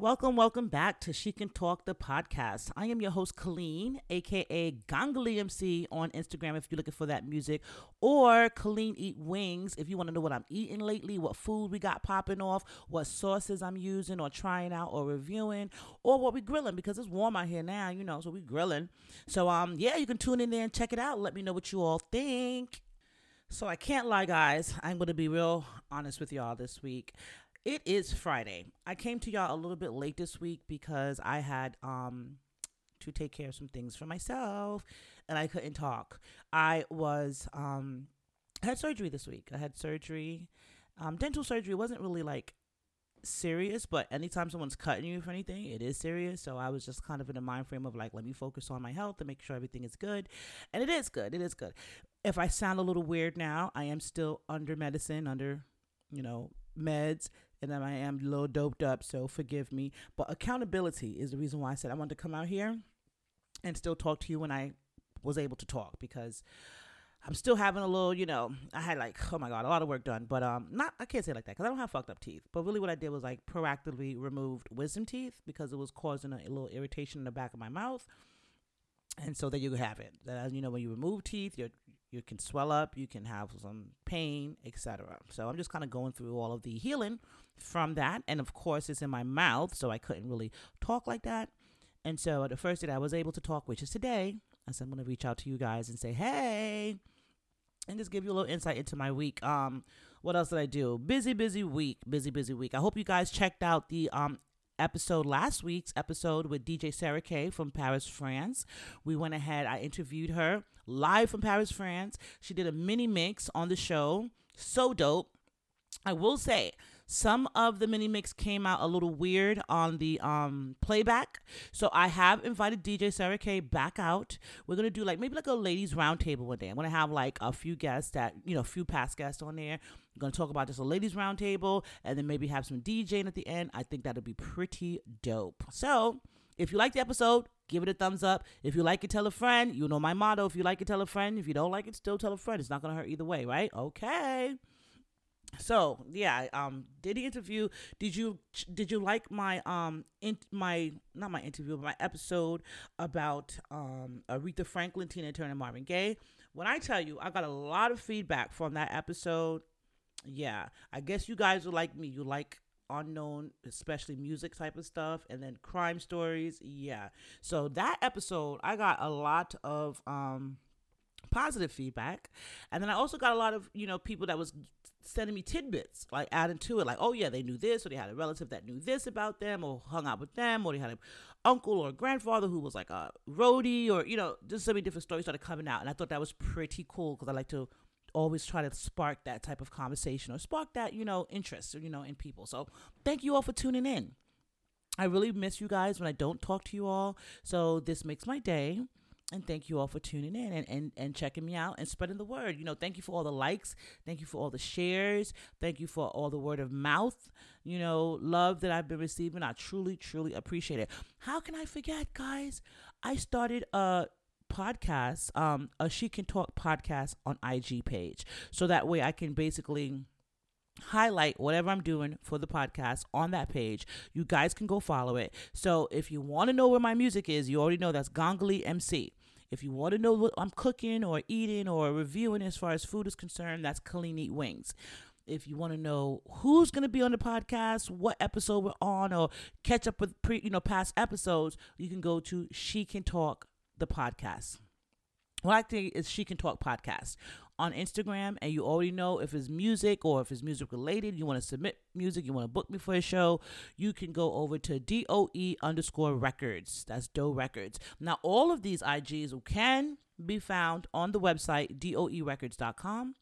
Welcome back to She Can Talk, the podcast. I am your host, Colleen, a.k.a. Gangly MC on Instagram if you're looking for that music, or Colleen Eat Wings if you want to know what I'm eating lately, what food we got popping off, what sauces I'm using or trying out or reviewing, or what we grilling, because it's warm out here now, you know, so we grilling. So, yeah, you can tune in there and check it out. Let me know what you all think. So I can't lie, guys. I'm going to be real honest with y'all this week. It is Friday. I came to y'all a little bit late this week because I had to take care of some things for myself, and I couldn't talk. I was had surgery this week. I had surgery, dental surgery. It wasn't really like serious, but anytime someone's cutting you for anything, it is serious. So I was just kind of in a mind frame of like, let me focus on my health and make sure everything is good, and it is good. It is good. If I sound a little weird now, I am still under medicine, under meds. And then I am a little doped up, so forgive me. But accountability is the reason why I said I wanted to come out here and still talk to you when I was able to talk, because I'm still having a little, I had like, oh my God, a lot of work done. But I can't say it like that because I don't have fucked up teeth. But really what I did was like proactively removed wisdom teeth because it was causing a little irritation in the back of my mouth. And so there you have it. When you remove teeth, you can swell up, you can have some pain, etc. So I'm just kind of going through all of the healing from that. And of course, it's in my mouth, so I couldn't really talk like that. And so the first day that I was able to talk, which is today, I said I'm going to reach out to you guys and say, hey, and just give you a little insight into my week. What else did I do? Busy week. I hope you guys checked out the last week's episode with DJ Sarah K from Paris, France. We went ahead, I interviewed her live from Paris, France. She did a mini mix on the show. So dope. I will say some of the mini mix came out a little weird on the playback. So I have invited DJ Sarah K back out. We're going to do maybe a ladies round table one day. I'm going to have a few guests that, a few past guests on there. We're going to talk about just a ladies round table and then maybe have some DJing at the end. I think that'll be pretty dope. So if you like the episode, give it a thumbs up. If you like it, tell a friend. You know my motto. If you like it, tell a friend. If you don't like it, still tell a friend. It's not going to hurt either way, right? Okay. So yeah, did the interview? Did you like my my episode about Aretha Franklin, Tina Turner, Marvin Gaye? When I tell you, I got a lot of feedback from that episode. Yeah, I guess you guys are like me. You like unknown, especially music type of stuff, and then crime stories. Yeah, so that episode, I got a lot of positive feedback, and then I also got a lot of people that was sending me tidbits, adding to it, oh yeah, they knew this, or they had a relative that knew this about them, or hung out with them, or they had an uncle or a grandfather who was a roadie, or just so many different stories started coming out, and I thought that was pretty cool because I like to always try to spark that type of conversation or spark that interest in people. So thank you all for tuning in. I really miss you guys when I don't talk to you all, so this makes my day. And thank you all for tuning in and checking me out and spreading the word. Thank you for all the likes. Thank you for all the shares. Thank you for all the word of mouth, love that I've been receiving. I truly, truly appreciate it. How can I forget, guys? I started a podcast, a She Can Talk podcast on IG page. So that way I can basically highlight whatever I'm doing for the podcast on that page. You guys can go follow it. So if you want to know where my music is, you already know that's Gangly MC. If you want to know what I'm cooking or eating or reviewing as far as food is concerned, that's Clean Eat Wings. If you want to know who's going to be on the podcast, what episode we're on, or catch up with past episodes, you can go to She Can Talk, the podcast. Well, I think it's She Can Talk podcast on Instagram, and you already know if it's music or if it's music related, you want to submit music, you want to book me for a show, you can go over to DOE_records. That's DOE records. Now, all of these IGs can be found on the website, doerecords.com.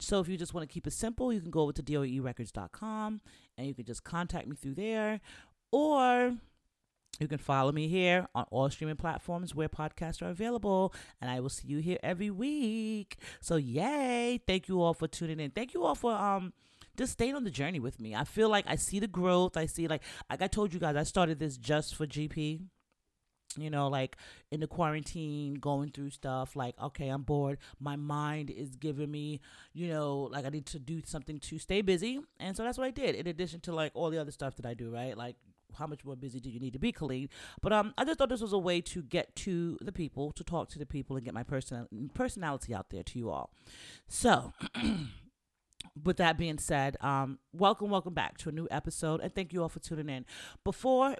So if you just want to keep it simple, you can go over to doerecords.com, and you can just contact me through there, or you can follow me here on all streaming platforms where podcasts are available, and I will see you here every week. So yay. Thank you all for tuning in. Thank you all for just staying on the journey with me. I feel like I see the growth. I see like I told you guys, I started this just for GP, in the quarantine, going through stuff okay, I'm bored. My mind is giving me, I need to do something to stay busy. And so that's what I did, in addition to all the other stuff that I do, right? how much more busy do you need to be, Colleen? But I just thought this was a way to get to the people, to talk to the people and get my personality out there to you all. So with that being said, welcome back to a new episode, and thank you all for tuning in.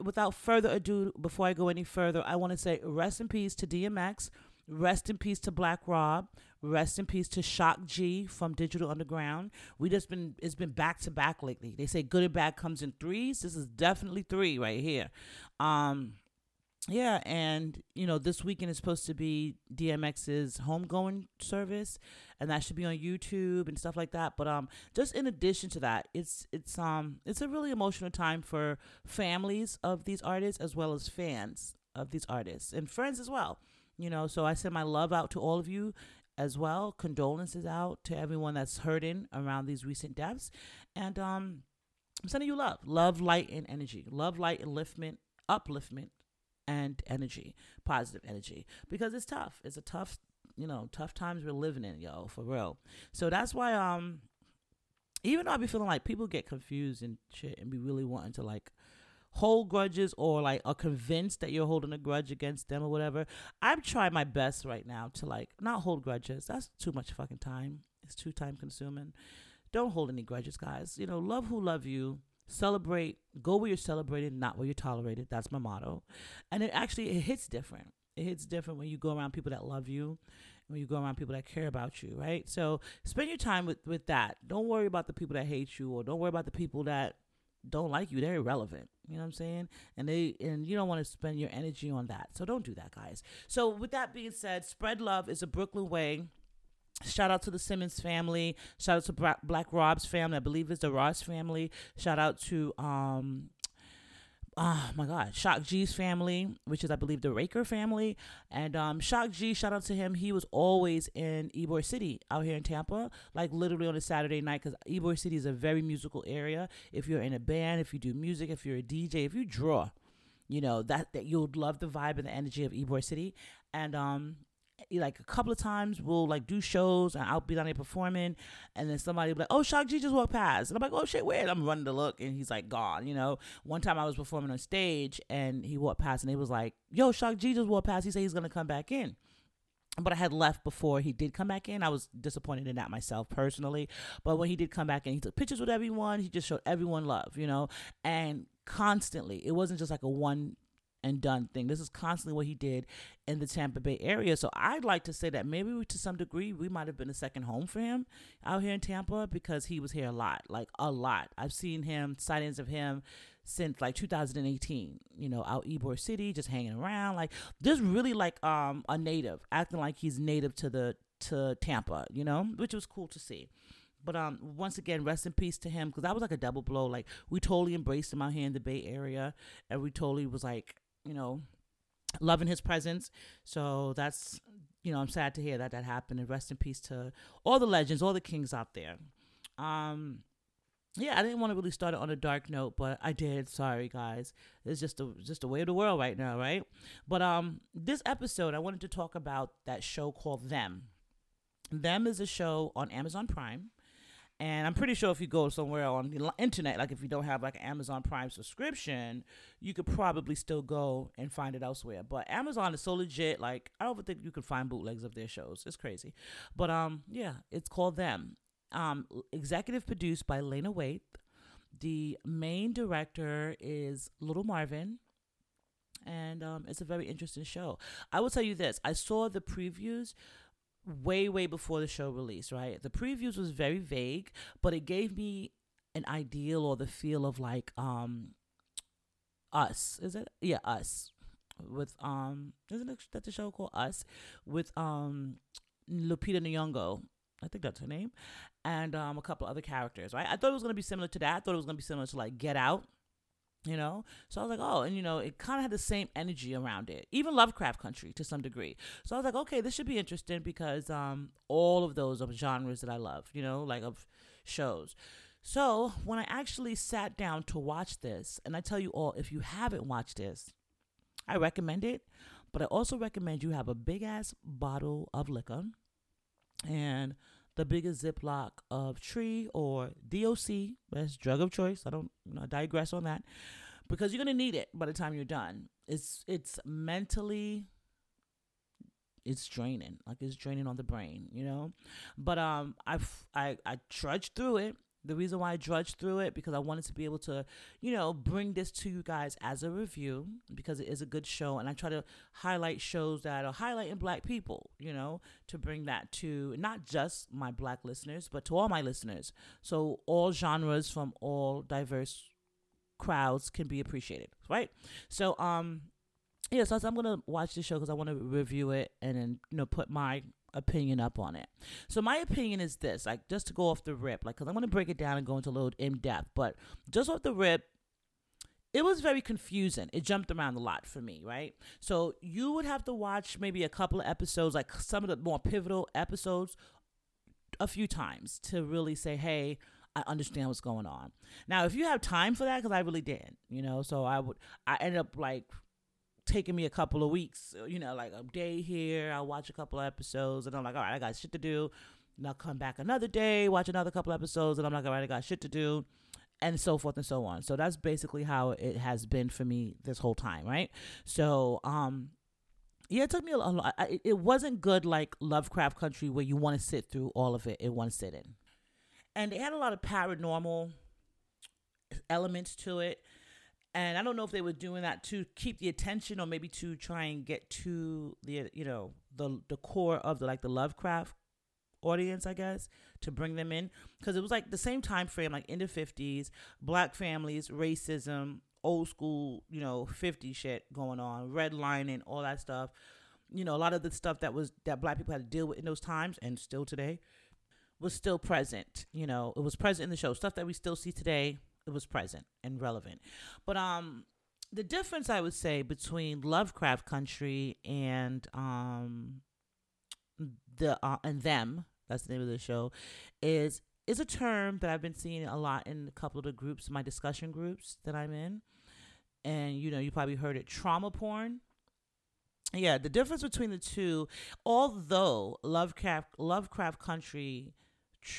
Without further ado, before I go any further, I want to say rest in peace to DMX, rest in peace to Black Rob, rest in peace to Shock G from Digital Underground. It's been back to back lately. They say good and bad comes in threes. This is definitely three right here. Yeah, and you know, this weekend is supposed to be DMX's homegoing service, and that should be on YouTube and stuff like that. But just in addition to that, it's a really emotional time for families of these artists as well as fans of these artists and friends as well. You know, so I send my love out to all of you as well. Condolences out to everyone that's hurting around these recent deaths. And I'm sending you love. Love, light, and energy. Love, light, upliftment, and energy. Positive energy. Because it's tough. It's a tough, you know, tough times we're living in, yo, for real. So that's why, even though I be feeling like people get confused and shit and be really wanting to, like, hold grudges or like are convinced that you're holding a grudge against them or whatever, I'm trying my best right now to like not hold grudges. That's too much fucking time. It's too time consuming. Don't hold any grudges, guys. You know, love who love you. Celebrate. Go where you're celebrated, not where you're tolerated. That's my motto. And it hits different. It hits different when you go around people that love you, when you go around people that care about you, right? So spend your time with that. Don't worry about the people that hate you, or don't worry about the people that don't like you. They're irrelevant. You know what I'm saying? And you don't want to spend your energy on that. So don't do that, guys. So with that being said, spread love is a Brooklyn way. Shout out to the Simmons family. Shout out to Black Rob's family. I believe it's the Ross family. Shout out to, oh my God, Shock G's family, which is, I believe, the Raker family. And Shock G, shout out to him. He was always in Ybor City out here in Tampa, like literally on a Saturday night, because Ybor City is a very musical area. If you're in a band, if you do music, if you're a DJ, if you draw, you know, that you'll love the vibe and the energy of Ybor City. And like a couple of times we'll like do shows and I'll be down there performing, and then somebody will be like, oh, Shock G just walked past, and I'm like, oh shit, weird. I'm running to look and he's like gone. You know, one time I was performing on stage and he walked past and they was like, yo, Shock G just walked past, he said he's gonna come back in, but I had left before he did come back in. I was disappointed in that myself personally, but when he did come back in, he took pictures with everyone, he just showed everyone love, you know, and constantly. It wasn't just like a one and done thing. This is constantly what he did in the Tampa Bay area. So I'd like to say that maybe to some degree we might have been a second home for him out here in Tampa, because he was here a lot, like a lot. I've seen him, sightings of him since like 2018, you know, out Ybor City, just hanging around, like just really like a native, acting like he's native to Tampa, you know, which was cool to see. But once again, rest in peace to him, because that was like a double blow. Like we totally embraced him out here in the Bay Area, and we totally was like, you know, loving his presence. So that's, you know, I'm sad to hear that happened, and rest in peace to all the legends, all the kings out there. Yeah, I didn't want to really start it on a dark note, but I did. Sorry, guys. It's just the way of the world right now, right? But this episode, I wanted to talk about that show called Them. Them is a show on Amazon Prime. And I'm pretty sure if you go somewhere on the internet, like if you don't have like an Amazon Prime subscription, you could probably still go and find it elsewhere. But Amazon is so legit, like I don't think you can find bootlegs of their shows. It's crazy. But yeah, it's called Them. Executive produced by Lena Waithe. The main director is Little Marvin. And it's a very interesting show. I will tell you this. I saw the previews way before the show released, right? The previews was very vague, but it gave me an ideal or the feel of like Us. Is it? Yeah, Us. With isn't that the show called Us? With Lupita Nyong'o, I think that's her name, and a couple other characters, right? I thought it was gonna be similar to that. I thought it was gonna be similar to like Get Out, you know? So I was like, oh, and you know, it kind of had the same energy around it. Even Lovecraft Country to some degree. So I was like, okay, this should be interesting, because all of those are genres that I love, you know, like of shows. So when I actually sat down to watch this, and I tell you all, if you haven't watched this, I recommend it, but I also recommend you have a big ass bottle of liquor and the biggest Ziploc of tree or DOC, that's drug of choice. I digress on that. because you're going to need it by the time you're done. It's mentally, it's draining. Like, it's draining on the brain, you know? But I trudged through it. The reason why I drudged through it, because I wanted to be able to, you know, bring this to you guys as a review, because it is a good show. And I try to highlight shows that are highlighting Black people, you know, to bring that to not just my Black listeners, but to all my listeners. So all genres from all diverse crowds can be appreciated, right? So, yeah, so I'm going to watch this show because I want to review it and then, you know, put my opinion up on it. So my opinion is this, like, just to go off the rip, like, because I'm going to break it down and go into a little in depth, but just off the rip, it was very confusing. It jumped around a lot for me, right? So you would have to watch maybe a couple of episodes, like some of the more pivotal episodes, a few times to really say, hey, I understand what's going on. Now, if you have time for that, because I really didn't, you know, so I ended up like taking me a couple of weeks, you know, like a day here, I'll watch a couple of episodes, and I'm like, all right, I got shit to do, and I'll come back another day, watch another couple of episodes, and I'm like, all right, I got shit to do, and so forth and so on. So that's basically how it has been for me this whole time, right? So, yeah, it took me a lot. It wasn't good like Lovecraft Country, where you want to sit through all of it in one sitting. And they had a lot of paranormal elements to it. And I don't know if they were doing that to keep the attention or maybe to try and get to the, you know, the core of the, like, the Lovecraft audience, I guess, to bring them in. Because it was like the same time frame, like in the 50s, Black families, racism, old school, you know, 50s shit going on, redlining, all that stuff. You know, a lot of the stuff that Black people had to deal with in those times and still today was still present. You know, it was present in the show. Stuff that we still see today, it was present and relevant. But the difference, I would say, between Lovecraft Country and and Them, that's the name of the show, is a term that I've been seeing a lot in a couple of the groups, my discussion groups that I'm in. And, you know, you probably heard it, trauma porn. Yeah, the difference between the two, although Lovecraft Country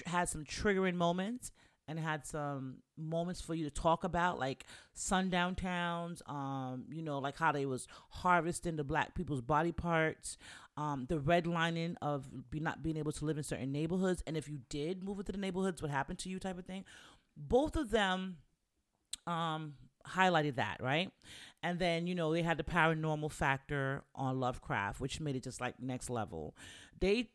had some triggering moments, and had some moments for you to talk about, like sundown towns, you know, like how they was harvesting the Black people's body parts, the redlining of not being able to live in certain neighborhoods, and if you did move into the neighborhoods, what happened to you type of thing. Both of them highlighted that, right? And then, you know, they had the paranormal factor on Lovecraft, which made it just like next level. They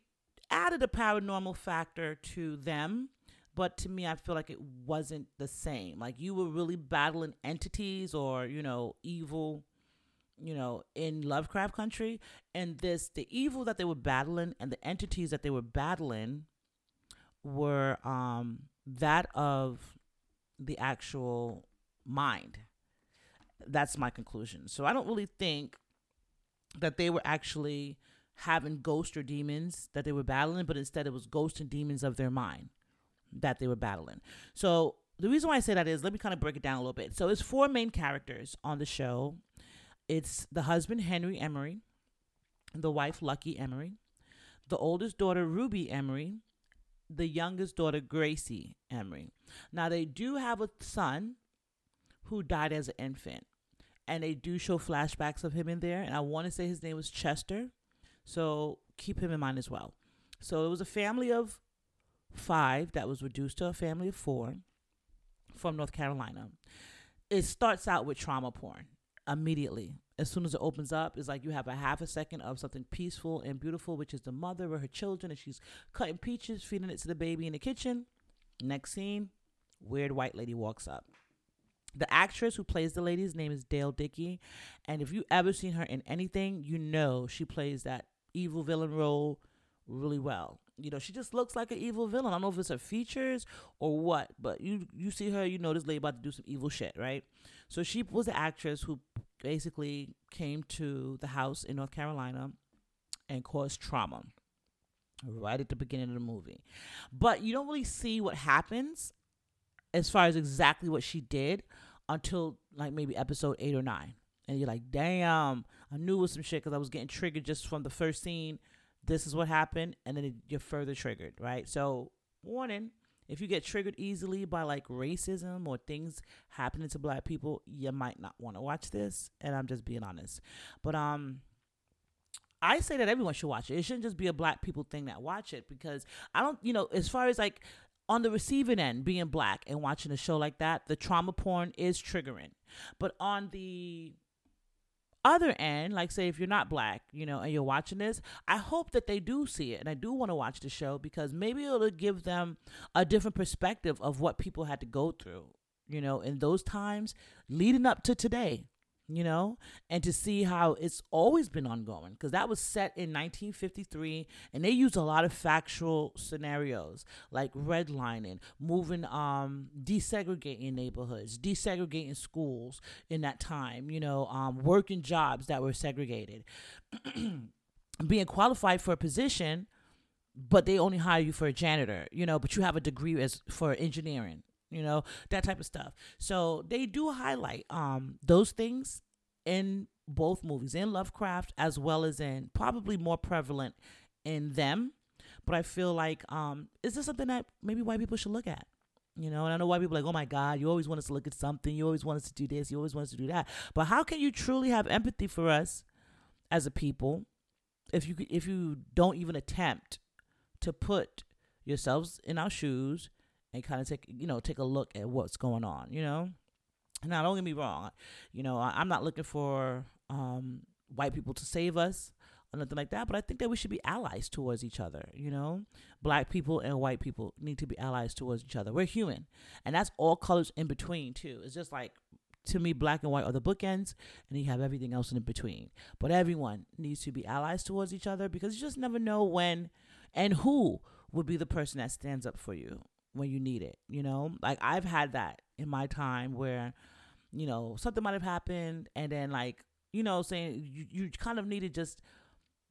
added a paranormal factor to Them, but to me, I feel like it wasn't the same. Like, you were really battling entities or, you know, evil, you know, in Lovecraft Country. And the evil that they were battling and the entities that they were battling were that of the actual mind. That's my conclusion. So I don't really think that they were actually having ghosts or demons that they were battling, but instead it was ghosts and demons of their mind that they were battling. So the reason why I say that is, let me kind of break it down a little bit. So it's four main characters on the show. It's the husband, Henry Emery, the wife, Lucky Emery, the oldest daughter, Ruby Emery, the youngest daughter, Gracie Emery. Now, they do have a son who died as an infant, and they do show flashbacks of him in there. And I want to say his name was Chester, so keep him in mind as well. So it was a family of 5 that was reduced to a family of 4 from North Carolina. It starts out with trauma porn immediately. As soon as it opens up, it's like you have a half a second of something peaceful and beautiful, which is the mother with her children, and she's cutting peaches, feeding it to the baby in the kitchen. Next scene, weird white lady walks up. The actress who plays the lady's name is Dale Dickey, and if you ever seen her in anything, you know she plays that evil villain role really well. You know, she just looks like an evil villain. I don't know if it's her features or what, but you see her, you know this lady about to do some evil shit, right? So she was the actress who basically came to the house in North Carolina and caused trauma right at the beginning of the movie. But you don't really see what happens as far as exactly what she did until like maybe episode 8 or 9. And you're like, damn, I knew it was some shit because I was getting triggered just from the first scene. This is what happened, and then you're further triggered, right? So, warning, If you get triggered easily by like racism or things happening to black people, you might not want to watch this. And I'm just being honest. But I say that everyone should watch it. It shouldn't just be a black people thing that watch it, because I don't, you know, as far as like on the receiving end, being black and watching a show like that, the trauma porn is triggering. But on the other end, like say if you're not black, you know, and you're watching this, I hope that they do see it. And I do want to watch the show because maybe it'll give them a different perspective of what people had to go through, you know, in those times leading up to today. You know, and to see how it's always been ongoing, because that was set in 1953 and they used a lot of factual scenarios like redlining, moving, desegregating neighborhoods, desegregating schools in that time, you know, working jobs that were segregated, being qualified for a position, but they only hire you for a janitor, you know, but you have a degree as for engineering. You know, that type of stuff. So they do highlight those things in both movies, in Lovecraft as well as in, probably more prevalent in Them. But I feel like, is this something that maybe white people should look at? You know, and I know white people are like, oh my God, you always want us to look at something. You always want us to do this. You always want us to do that. But how can you truly have empathy for us as a people if you don't even attempt to put yourselves in our shoes and kind of take a look at what's going on, you know? Now, don't get me wrong. You know, I'm not looking for white people to save us or nothing like that, but I think that we should be allies towards each other, you know? Black people and white people need to be allies towards each other. We're human, and that's all colors in between, too. It's just like, to me, black and white are the bookends, and you have everything else in between. But everyone needs to be allies towards each other because you just never know when and who would be the person that stands up for you when you need it, you know? Like, I've had that in my time where, you know, something might have happened, and then, like, you know, saying you kind of needed just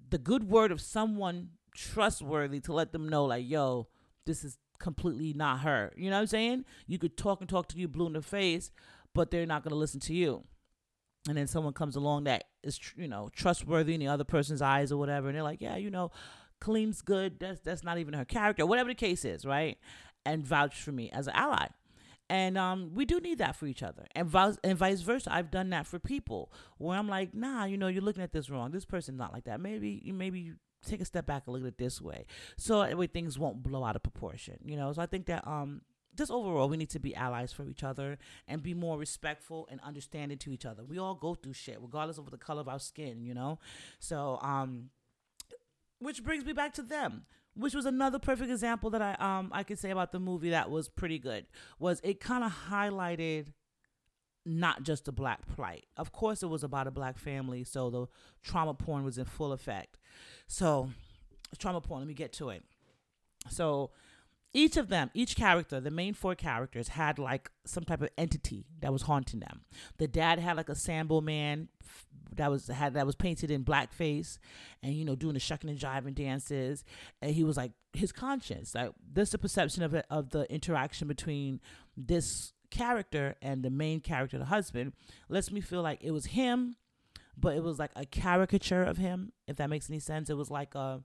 the good word of someone trustworthy to let them know, like, yo, this is completely not her. You know what I'm saying? You could talk to you blue in the face, but they're not going to listen to you. And then someone comes along that is, you know, trustworthy in the other person's eyes or whatever, and they're like, yeah, you know, Colleen's good. That's not even her character, whatever the case is, right? And vouch for me as an ally. And we do need that for each other. And vice versa, I've done that for people where I'm like, nah, you know, you're looking at this wrong. This person's not like that. Maybe you take a step back and look at it this way. So that way things won't blow out of proportion, you know? So I think that just overall, we need to be allies for each other and be more respectful and understanding to each other. We all go through shit, regardless of the color of our skin, you know? So, which brings me back to Them, which was another perfect example that I could say about the movie that was pretty good, was it kind of highlighted not just the black plight. Of course, it was about a black family, so the trauma porn was in full effect. So, trauma porn, let me get to it. So, each character, the main four characters, had like some type of entity that was haunting them. The dad had like a Sambo man that was painted in blackface and, you know, doing the shucking and jiving dances. And he was like his conscience. Like, that's the perception of the interaction between this character and the main character, the husband, lets me feel like it was him, but it was like a caricature of him, if that makes any sense. It was like a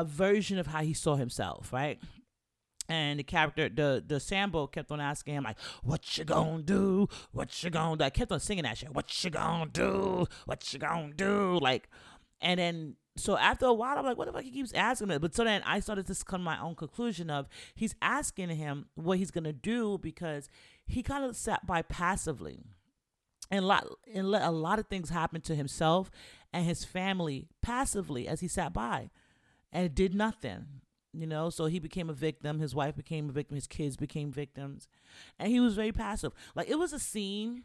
version of how he saw himself, right? And the character, the Sambo, kept on asking him, like, what you gonna do? What you gonna do? I kept on singing that shit. What you gonna do? What you gonna do? Like, and then, so after a while, I'm like, what the fuck he keeps asking it? But so then I started to come to my own conclusion of he's asking him what he's gonna do because he kind of sat by passively and let a lot of things happen to himself and his family passively as he sat by and did nothing. You know, so he became a victim. His wife became a victim. His kids became victims. And he was very passive. Like, it was a scene.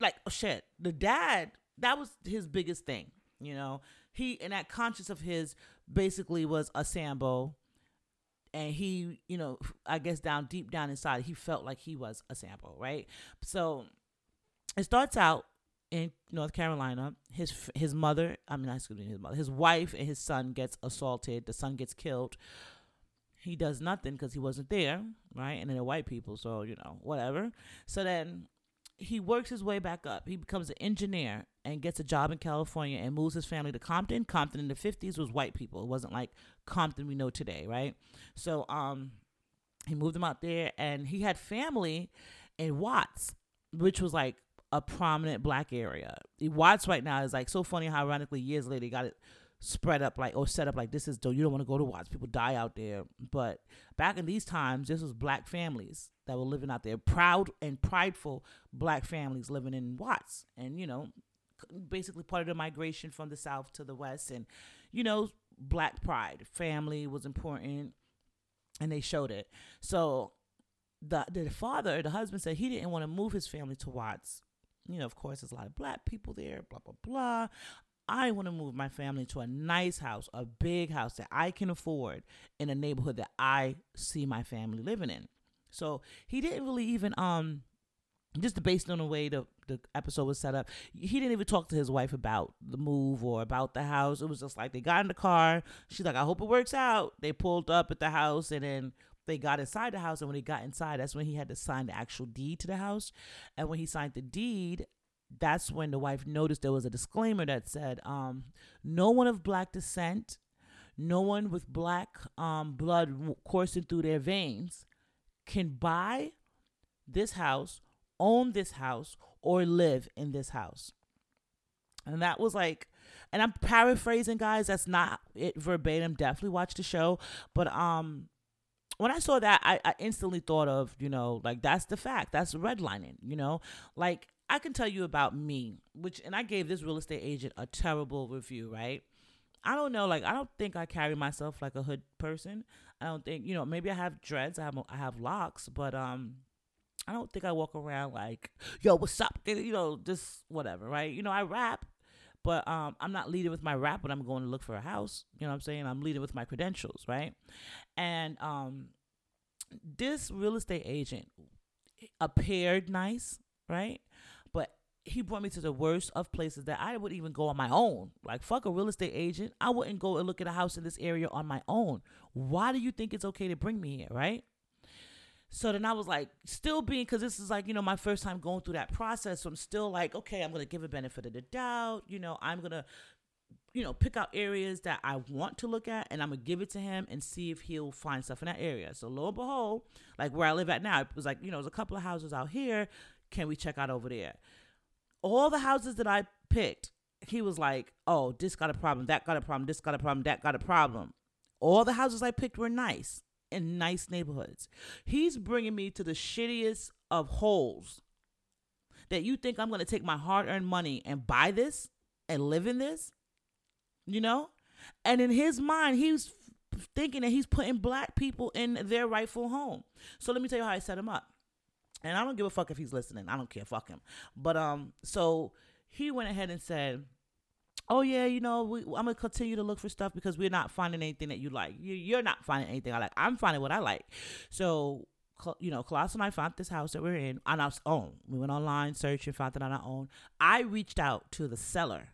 Like, oh, shit. The dad, that was his biggest thing, you know. He, and that conscience of his basically was a Sambo. And he, you know, I guess deep down inside, he felt like he was a Sambo, right? So, it starts out in North Carolina. His wife and his son gets assaulted. The son gets killed. He does nothing because he wasn't there, right? And then they're white people, so, you know, whatever. So then he works his way back up. He becomes an engineer and gets a job in California and moves his family to Compton. Compton in the 50s was white people. It wasn't like Compton we know today, right? So He moved him out there, and he had family in Watts, which was like a prominent black area. Watts right now is like so funny how ironically years later they got it spread up like, or set up like, this is dope. You don't want to go to Watts. People die out there. But back in these times, this was black families that were living out there, proud and prideful black families living in Watts. And, you know, basically part of the migration from the South to the West, and, you know, black pride, family was important, and they showed it. So the father, the husband, said he didn't want to move his family to Watts. You know, of course, there's a lot of black people there, blah, blah, blah. I want to move my family to a nice house, a big house that I can afford in a neighborhood that I see my family living in. So he didn't really even, just based on the way the episode was set up, he didn't even talk to his wife about the move or about the house. It was just like they got in the car. She's like, I hope it works out. They pulled up at the house, and then they got inside the house. And when they got inside, that's when he had to sign the actual deed to the house. And when he signed the deed, that's when the wife noticed there was a disclaimer that said, no one of black descent, no one with black blood coursing through their veins can buy this house, own this house, or live in this house. And that was like, and I'm paraphrasing, guys, that's not it verbatim. Definitely watch the show. But when I saw that, I instantly thought of, you know, like, that's the fact. That's redlining, you know, like, I can tell you about me, which, and I gave this real estate agent a terrible review, right? I don't know. Like, I don't think I carry myself like a hood person. I don't think, you know, maybe I have dreads. I have locks, but, I don't think I walk around like, yo, what's up? You know, just whatever. Right. You know, I rap, but, I'm not leading with my rap when I'm going to look for a house. You know what I'm saying? I'm leading with my credentials. Right. And, this real estate agent appeared nice. Right. He brought me to the worst of places that I would even go on my own. Like, fuck a real estate agent. I wouldn't go and look at a house in this area on my own. Why do you think it's okay to bring me here, right? So then I was like, still being, because this is like, you know, my first time going through that process. So I'm still like, okay, I'm going to give a benefit of the doubt. You know, I'm going to, you know, pick out areas that I want to look at, and I'm going to give it to him and see if he'll find stuff in that area. So lo and behold, like where I live at now, it was like, you know, there's a couple of houses out here. Can we check out over there? All the houses that I picked, he was like, oh, this got a problem, that got a problem, this got a problem, that got a problem. All the houses I picked were nice, in nice neighborhoods. He's bringing me to the shittiest of holes that you think I'm going to take my hard-earned money and buy this and live in this, you know? And in his mind, he's thinking that he's putting black people in their rightful home. So let me tell you how I set him up. And I don't give a fuck if he's listening. I don't care. Fuck him. But so he went ahead and said, oh, yeah, you know, I'm going to continue to look for stuff because we're not finding anything that you like. You're not finding anything I like. I'm finding what I like. So, you know, Colossus and I found this house that we're in on our own. We went online, searched, and found it on our own. I reached out to the seller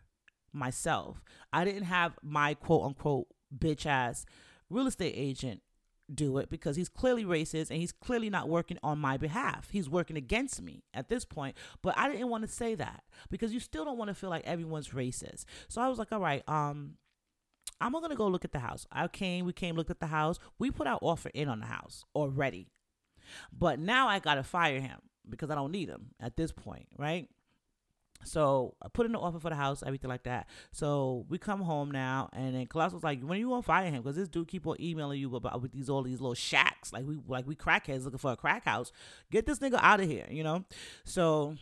myself. I didn't have my quote-unquote bitch-ass real estate agent do it, because he's clearly racist and he's clearly not working on my behalf. He's working against me at this point, but I didn't want to say that because you still don't want to feel like everyone's racist. So I was like, all right, I'm going to go look at the house. We came, looked at the house. We put our offer in on the house already, but now I got to fire him because I don't need him at this point. Right. So I put in the offer for the house, everything like that. So we come home now, and then Colossus was like, when are you going to fire him? Because this dude keep on emailing you about with all these little shacks. Like we crackheads looking for a crack house. Get this nigga out of here, you know? So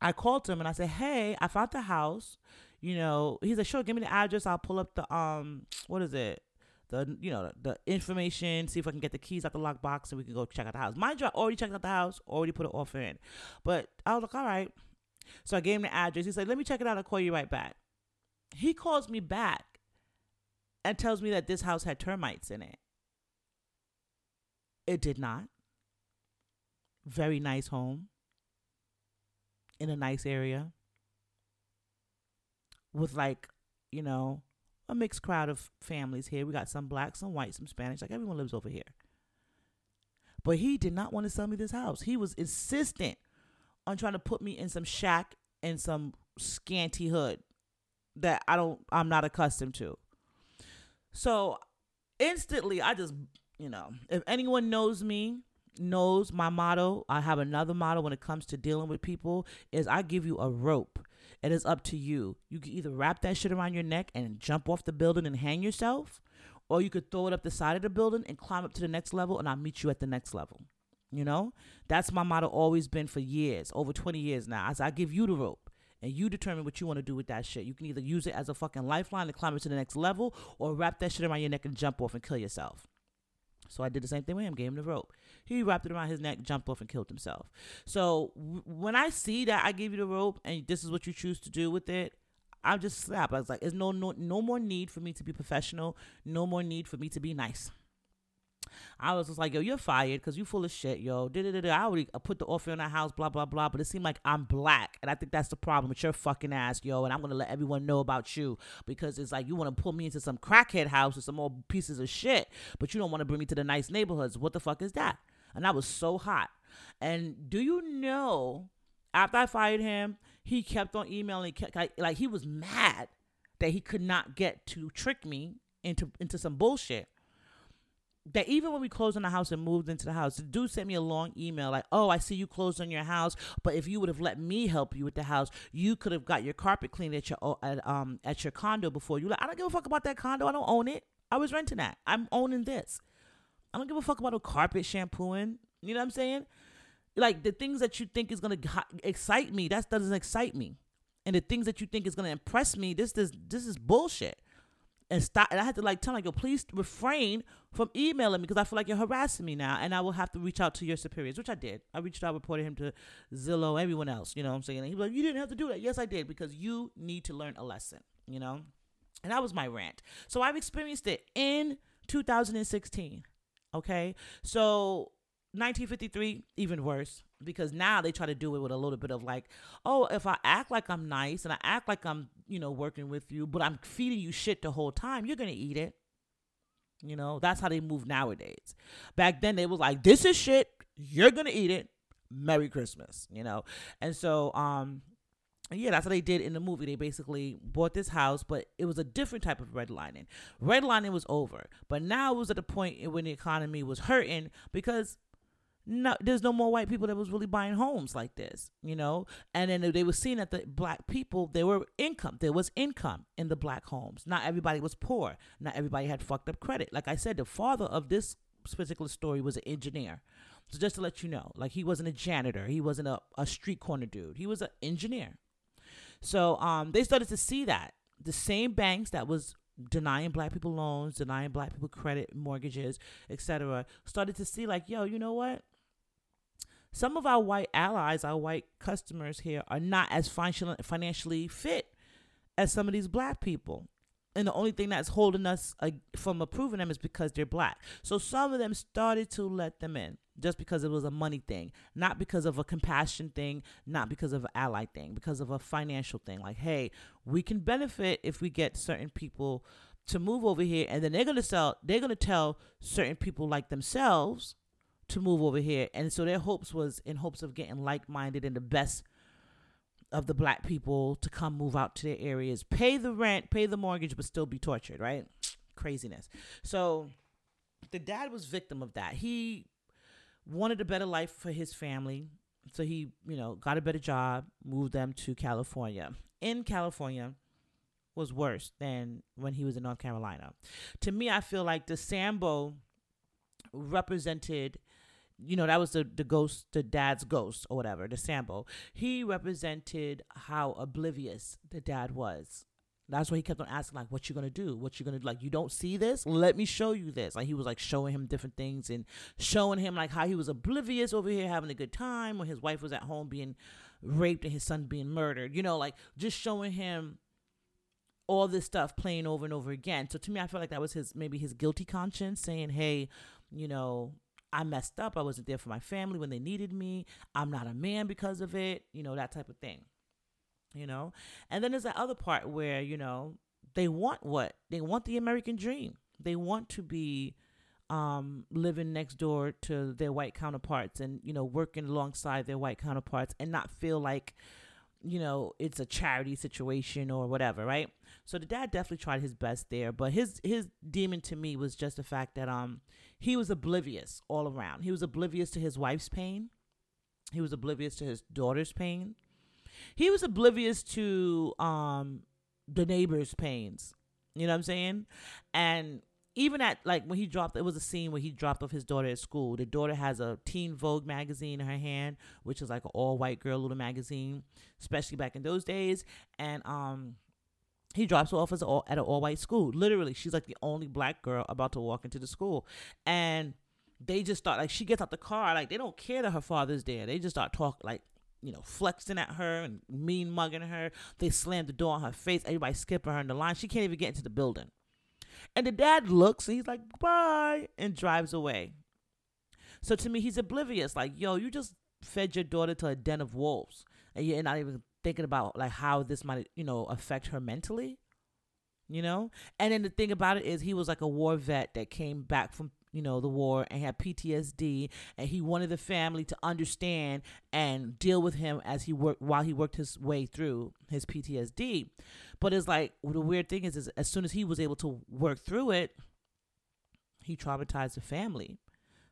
I called him, and I said, hey, I found the house. You know, he's like, sure, give me the address. I'll pull up the, the information, see if I can get the keys out the lockbox, and we can go check out the house. Mind you, I already checked out the house, already put an offer in. But I was like, all right. So I gave him the address. He said, let me check it out. I'll call you right back. He calls me back and tells me that this house had termites in it. It did not. Very nice home in a nice area with, like, you know, a mixed crowd of families here. We got some black, some white, some Spanish. Like, everyone lives over here. But he did not want to sell me this house. He was insistent on trying to put me in some shack in some scanty hood that I'm not accustomed to. So instantly I just you know, if anyone knows me, knows my motto, I have another motto when it comes to dealing with people, is I give you a rope. It is up to you. You can either wrap that shit around your neck and jump off the building and hang yourself, or you could throw it up the side of the building and climb up to the next level, and I'll meet you at the next level. You know, that's my motto always been for years, over 20 years now. I said, I give you the rope and you determine what you want to do with that shit. You can either use it as a fucking lifeline to climb up to the next level, or wrap that shit around your neck and jump off and kill yourself. So I did the same thing with him, gave him the rope. He wrapped it around his neck, jumped off, and killed himself. So when I see that I gave you the rope and this is what you choose to do with it, I'm just slapped. I was like, there's no more need for me to be professional. No more need for me to be nice. I was just like, yo, you're fired because you full of shit, yo. I already put the offer in our house, blah, blah, blah. But it seemed like I'm black. And I think that's the problem with your fucking ass, yo. And I'm going to let everyone know about you because it's like you want to pull me into some crackhead house or some more pieces of shit. But you don't want to bring me to the nice neighborhoods. What the fuck is that? And I was so hot. And do you know, after I fired him, he kept on emailing. Like he was mad that he could not get to trick me into some bullshit. That even when we closed on the house and moved into the house, the dude sent me a long email like, oh, I see you closed on your house, but if you would have let me help you with the house, you could have got your carpet cleaned at your condo before you. Like, I don't give a fuck about that condo. I don't own it. I was renting that. I'm owning this. I don't give a fuck about no carpet shampooing. You know what I'm saying? Like, the things that you think is going to excite me, that doesn't excite me. And the things that you think is going to impress me, this is bullshit. And stop. And I had to like tell, like, yo, please refrain from emailing me because I feel like you're harassing me now, and I will have to reach out to your superiors, which I did. I reached out, reported him to Zillow, everyone else. You know what I'm saying? And he was like, you didn't have to do that. Yes, I did, because you need to learn a lesson, you know? And that was my rant. So I've experienced it in 2016, okay? So 1953, even worse, because now they try to do it with a little bit of like, oh, if I act like I'm nice and I act like I'm, you know, working with you, but I'm feeding you shit the whole time, you're going to eat it. You know, that's how they move nowadays. Back then they was like, this is shit. You're going to eat it. Merry Christmas, you know? And so, yeah, that's what they did in the movie. They basically bought this house, but it was a different type of redlining. Redlining was over, but now it was at the point when the economy was hurting because no, there's no more white people that was really buying homes like this, you know? And then they were seeing that the black people, there was income in the black homes. Not everybody was poor. Not everybody had fucked up credit. Like I said, the father of this particular story was an engineer. So just to let you know, like, he wasn't a janitor. He wasn't a street corner dude. He was an engineer. So they started to see that. The same banks that was denying black people loans, denying black people credit, mortgages, etc., started to see like, yo, you know what? Some of our white allies, our white customers here are not as financially fit as some of these black people. And the only thing that's holding us from approving them is because they're black. So some of them started to let them in just because it was a money thing, not because of a compassion thing, not because of an ally thing, because of a financial thing. Like, hey, we can benefit if we get certain people to move over here. And then they're going to tell certain people like themselves to move over here. And so their hopes was in hopes of getting like-minded and the best of the black people to come move out to their areas, pay the rent, pay the mortgage, but still be tortured, right? Craziness. So the dad was victim of that. He wanted a better life for his family. So he, you know, got a better job, moved them to California. In California was worse than when he was in North Carolina. To me, I feel like the Sambo represented, you know, that was the ghost, the dad's ghost or whatever, the Sambo. He represented how oblivious the dad was. That's why he kept on asking, like, what you gonna do? What you gonna do? Like, you don't see this? Let me show you this. Like, he was, like, showing him different things and showing him, like, how he was oblivious over here having a good time when his wife was at home being raped and his son being murdered. You know, like, just showing him all this stuff playing over and over again. So, to me, I feel like that was maybe his guilty conscience saying, hey, you know, I messed up. I wasn't there for my family when they needed me. I'm not a man because of it. You know, that type of thing, you know? And then there's that other part where, you know, they want the American dream. They want to be living next door to their white counterparts and, you know, working alongside their white counterparts and not feel like you know, it's a charity situation or whatever, right? So the dad definitely tried his best there, but his demon to me was just the fact that he was oblivious all around. He was oblivious to his wife's pain. He was oblivious to his daughter's pain. He was oblivious to the neighbor's pains. You know what I'm saying? And even at, like, when he dropped, it was a scene where he dropped off his daughter at school. The daughter has a Teen Vogue magazine in her hand, which is like an all-white girl little magazine, especially back in those days. And he drops her off at an all-white school. Literally, she's like the only black girl about to walk into the school. And they just start, like, she gets out the car, like, they don't care that her father's there. They just start talking, like, you know, flexing at her and mean mugging her. They slam the door on her face. Everybody's skipping her in the line. She can't even get into the building. And the dad looks, and he's like, bye, and drives away. So to me, he's oblivious. Like, yo, you just fed your daughter to a den of wolves, and you're not even thinking about, like, how this might, you know, affect her mentally, you know? And then the thing about it is he was like a war vet that came back from, you know, the war and had PTSD, and he wanted the family to understand and deal with him as he worked, while he worked his way through his PTSD. But it's like, the weird thing is as soon as he was able to work through it, he traumatized the family.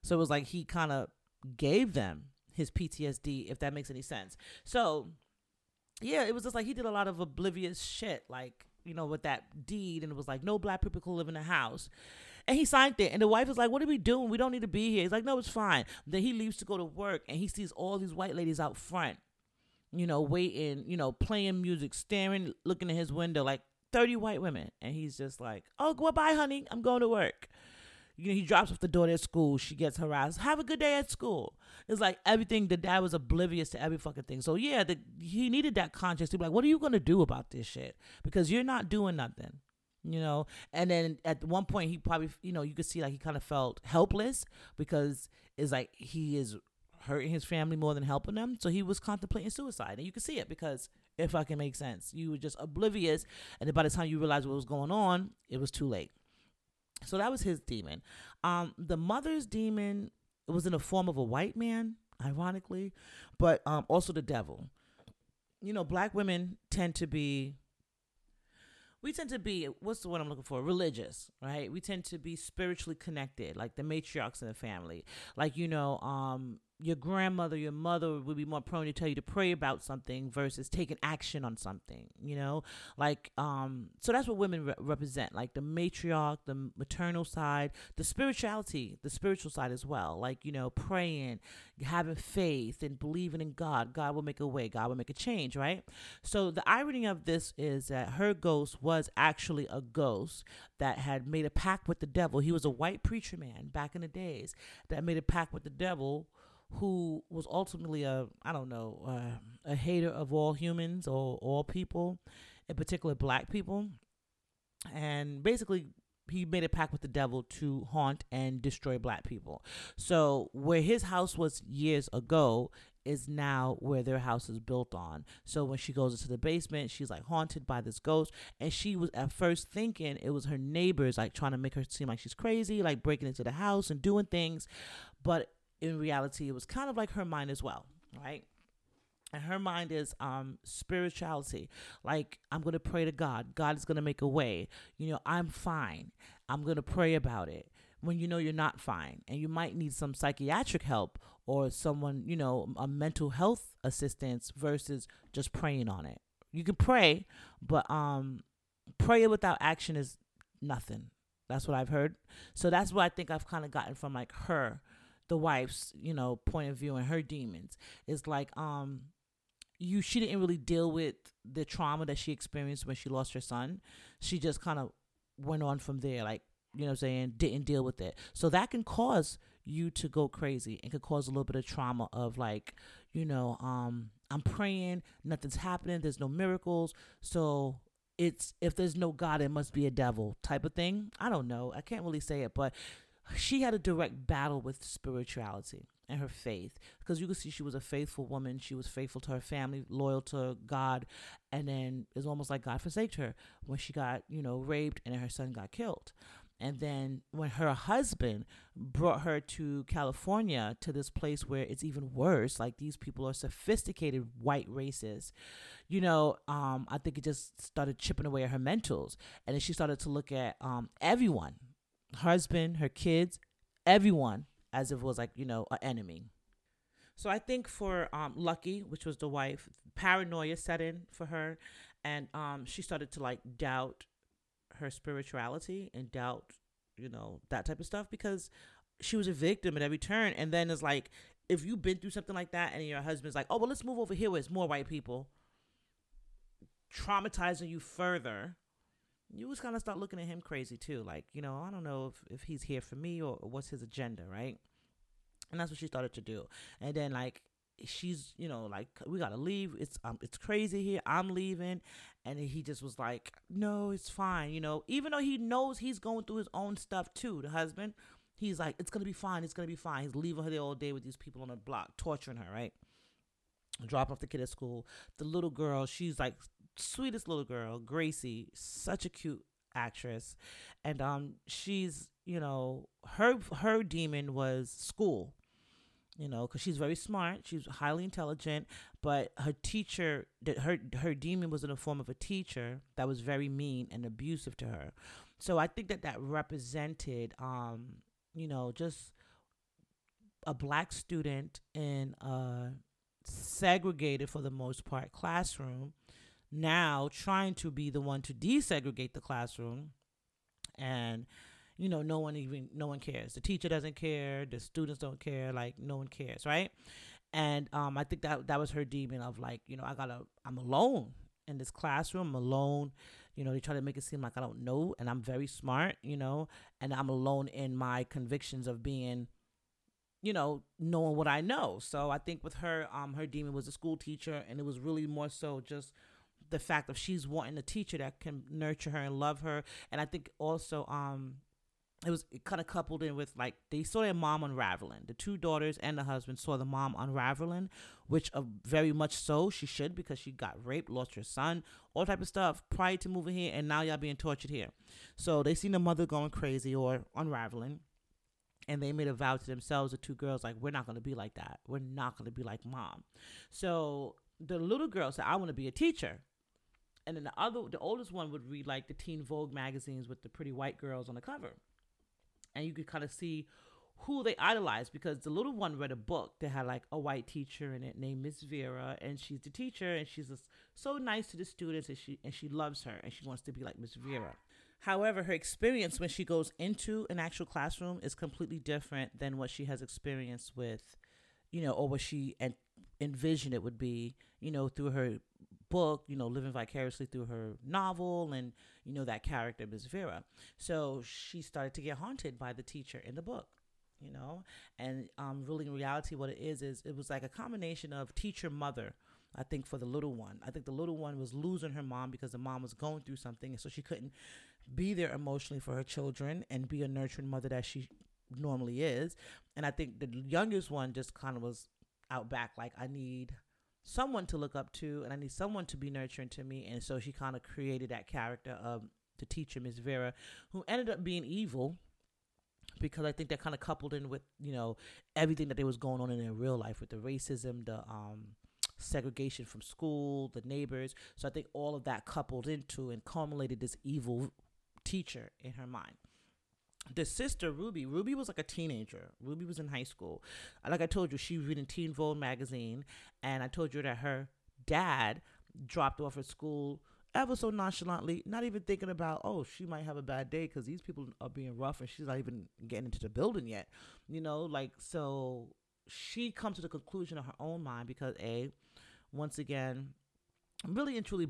So it was like he kind of gave them his PTSD, if that makes any sense. So yeah, it was just like he did a lot of oblivious shit, like, you know, with that deed, and it was like, no black people could live in the house. And he signed it, and the wife is like, what are we doing? We don't need to be here. He's like, no, it's fine. Then he leaves to go to work, and he sees all these white ladies out front, you know, waiting, you know, playing music, staring, looking at his window, like 30 white women. And he's just like, oh, goodbye, honey. I'm going to work. You know, he drops off the daughter at school. She gets harassed. Have a good day at school. It's like everything. The dad was oblivious to every fucking thing. So, yeah, he needed that conscience to be like, what are you going to do about this shit? Because you're not doing nothing. You know, and then at one point he probably, you know, you could see like he kind of felt helpless because it's like he is hurting his family more than helping them. So he was contemplating suicide, and you could see it because it fucking makes sense. You were just oblivious, and by the time you realized what was going on, it was too late. So that was his demon. The mother's demon was in the form of a white man, ironically, but also the devil. You know, black women tend to be, what's the word I'm looking for? Religious, right? We tend to be spiritually connected, like the matriarchs in the family. Like, you know, your grandmother, your mother would be more prone to tell you to pray about something versus taking action on something, you know? Like, so that's what women represent, like the matriarch, the maternal side, the spirituality, the spiritual side as well. Like, you know, praying, having faith and believing in God. God will make a way. God will make a change, right? So the irony of this is that her ghost was actually a ghost that had made a pact with the devil. He was a white preacher man back in the days that made a pact with the devil, who was ultimately a hater of all humans or all people, in particular black people. And basically he made a pact with the devil to haunt and destroy black people. So where his house was years ago is now where their house is built on. So when she goes into the basement, she's like haunted by this ghost. And she was at first thinking it was her neighbors, like trying to make her seem like she's crazy, like breaking into the house and doing things. But in reality, it was kind of like her mind as well, right? And her mind is spirituality. Like, I'm going to pray to God. God is going to make a way. You know, I'm fine. I'm going to pray about it. When you know you're not fine and you might need some psychiatric help or someone, you know, a mental health assistance versus just praying on it. You can pray, but prayer without action is nothing. That's what I've heard. So that's what I think I've kind of gotten from like her, the wife's, you know, point of view and her demons. It's like she didn't really deal with the trauma that she experienced when she lost her son. She just kind of went on from there, like, you know what I'm saying, didn't deal with it. So that can cause you to go crazy and could cause a little bit of trauma of like, you know, I'm praying, nothing's happening, there's no miracles. So it's, if there's no God, it must be a devil type of thing. I don't know. I can't really say it, but she had a direct battle with spirituality and her faith, because you could see she was a faithful woman. She was faithful to her family, loyal to God, and then it's almost like God forsaked her when she got, you know, raped and her son got killed. And then when her husband brought her to California, to this place where it's even worse, like these people are sophisticated white racists, you know, I think it just started chipping away at her mentals. And then she started to look at everyone, husband, her kids, everyone, as if it was like, you know, an enemy. So I think for Lucky, which was the wife, paranoia set in for her. And she started to like doubt her spirituality and doubt, you know, that type of stuff, because she was a victim at every turn. And then it's like, if you've been through something like that and your husband's like, oh, well, let's move over here where it's more white people, traumatizing you further, you was kind of start looking at him crazy too. Like, you know, I don't know if he's here for me or what's his agenda, right? And that's what she started to do. And then like, she's, you know, like, we gotta leave. It's crazy here. I'm leaving. And he just was like, no, it's fine. You know, even though he knows he's going through his own stuff too, the husband, he's like, it's gonna be fine. It's gonna be fine. He's leaving her there all day with these people on the block, torturing her, right? Dropping off the kid at school. The little girl, she's like, sweetest little girl, Gracie, such a cute actress. And she's, you know, her demon was school. You know, because she's very smart. She's highly intelligent. But her teacher, her demon was in the form of a teacher that was very mean and abusive to her. So I think that represented, you know, just a black student in a segregated, for the most part, classroom, now trying to be the one to desegregate the classroom. And you know, no one cares. The teacher doesn't care. The students don't care. Like, no one cares, right? And I think that was her demon of like, you know, I'm alone in this classroom. I'm alone. You know, they try to make it seem like I don't know, and I'm very smart, you know, and I'm alone in my convictions of being, you know, knowing what I know. So I think with her, her demon was a school teacher, and it was really more so just the fact that she's wanting a teacher that can nurture her and love her. And I think also, it was kind of coupled in with, like, they saw their mom unraveling. The two daughters and the husband saw the mom unraveling, which very much so she should, because she got raped, lost her son, all type of stuff prior to moving here, and now y'all being tortured here. So they seen the mother going crazy or unraveling, and they made a vow to themselves, the two girls, like, we're not going to be like that. We're not going to be like mom. So the little girl said, I want to be a teacher. And then the oldest one would read, like, the Teen Vogue magazines with the pretty white girls on the cover. And you could kind of see who they idolized, because the little one read a book that had like a white teacher in it named Miss Vera, and she's the teacher, and she's just so nice to the students, and she loves her, and she wants to be like Miss Vera. However, her experience when she goes into an actual classroom is completely different than what she has experienced with, you know, or what she envisioned it would be, you know, through her book, you know, living vicariously through her novel and, you know, that character, Miss Vera. So she started to get haunted by the teacher in the book, you know, and really in reality what it is it was like a combination of teacher mother, I think, for the little one. I think the little one was losing her mom because the mom was going through something, and so she couldn't be there emotionally for her children and be a nurturing mother that she normally is. And I think the youngest one just kind of was out back like, I need someone to look up to, and I need someone to be nurturing to me. And so she kind of created that character of the teacher, Miss Vera, who ended up being evil, because I think that kind of coupled in with, you know, everything that was going on in their real life with the racism, the segregation from school, the neighbors. So I think all of that coupled into and culminated this evil teacher in her mind. The sister, Ruby was like a teenager. Ruby was in high school. Like I told you, she was reading Teen Vogue magazine, and I told you that her dad dropped off at school ever so nonchalantly, not even thinking about, oh, she might have a bad day because these people are being rough and she's not even getting into the building yet. You know, like, so she comes to the conclusion of her own mind because, A, once again, really and truly,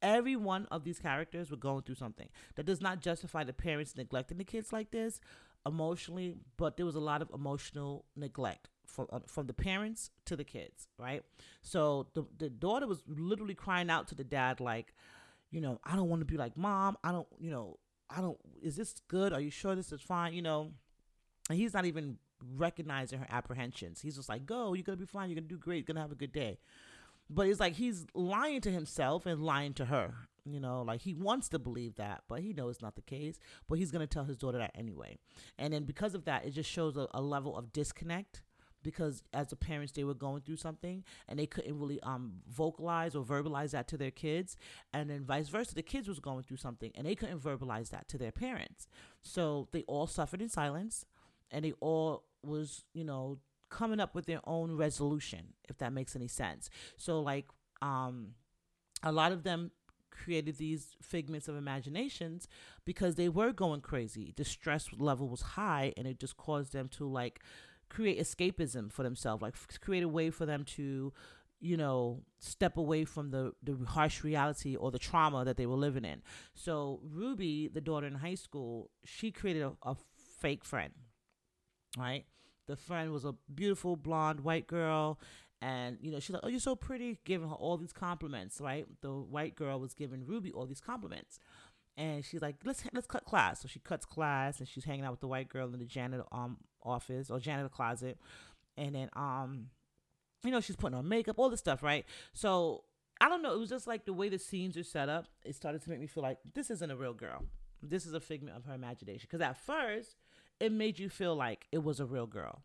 every one of these characters were going through something. That does not justify the parents neglecting the kids like this emotionally, but there was a lot of emotional neglect from the parents to the kids, right? So the daughter was literally crying out to the dad like, you know, I don't want to be like mom. I don't, is this good? Are you sure this is fine? You know, and he's not even recognizing her apprehensions. He's just like, go, you're going to be fine. You're going to do great. You're going to have a good day. But it's like he's lying to himself and lying to her. You know, like he wants to believe that, but he knows it's not the case. But he's going to tell his daughter that anyway. And then because of that, it just shows a level of disconnect. Because as the parents, they were going through something and they couldn't really vocalize or verbalize that to their kids. And then vice versa, the kids was going through something and they couldn't verbalize that to their parents. So they all suffered in silence and they all was, you know, coming up with their own resolution, if that makes any sense. So like a lot of them created these figments of imaginations because they were going crazy. The stress level was high and it just caused them to like create escapism for themselves, like create a way for them to, you know, step away from the harsh reality or the trauma that they were living in. So Ruby, the daughter in high school, she created a fake friend, right? The friend was a beautiful blonde white girl. And, you know, she's like, oh, you're so pretty, giving her all these compliments, right? The white girl was giving Ruby all these compliments. And she's like, let's cut class. So she cuts class, and she's hanging out with the white girl in the janitor office or janitor closet. And then, you know, she's putting on makeup, all this stuff, right? So I don't know. It was just like the way the scenes are set up. It started to make me feel like this isn't a real girl. This is a figment of her imagination. Because at first, it made you feel like it was a real girl.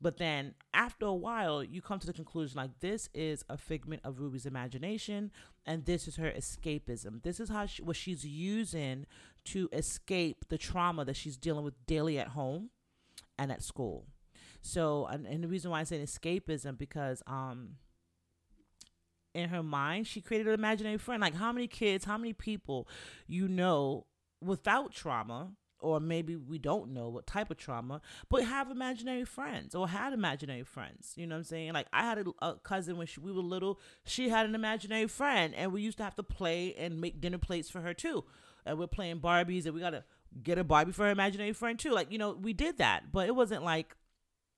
But then after a while, you come to the conclusion, like, this is a figment of Ruby's imagination, and this is her escapism. This is how what she's using to escape the trauma that she's dealing with daily at home and at school. So, and the reason why I say escapism, because in her mind, she created an imaginary friend. Like, how many kids, how many people you know without trauma, or maybe we don't know what type of trauma, but have imaginary friends or had imaginary friends. You know what I'm saying? Like, I had a cousin when we were little, she had an imaginary friend, and we used to have to play and make dinner plates for her too. And we're playing Barbies, and we got to get a Barbie for her imaginary friend too. Like, you know, we did that, but it wasn't like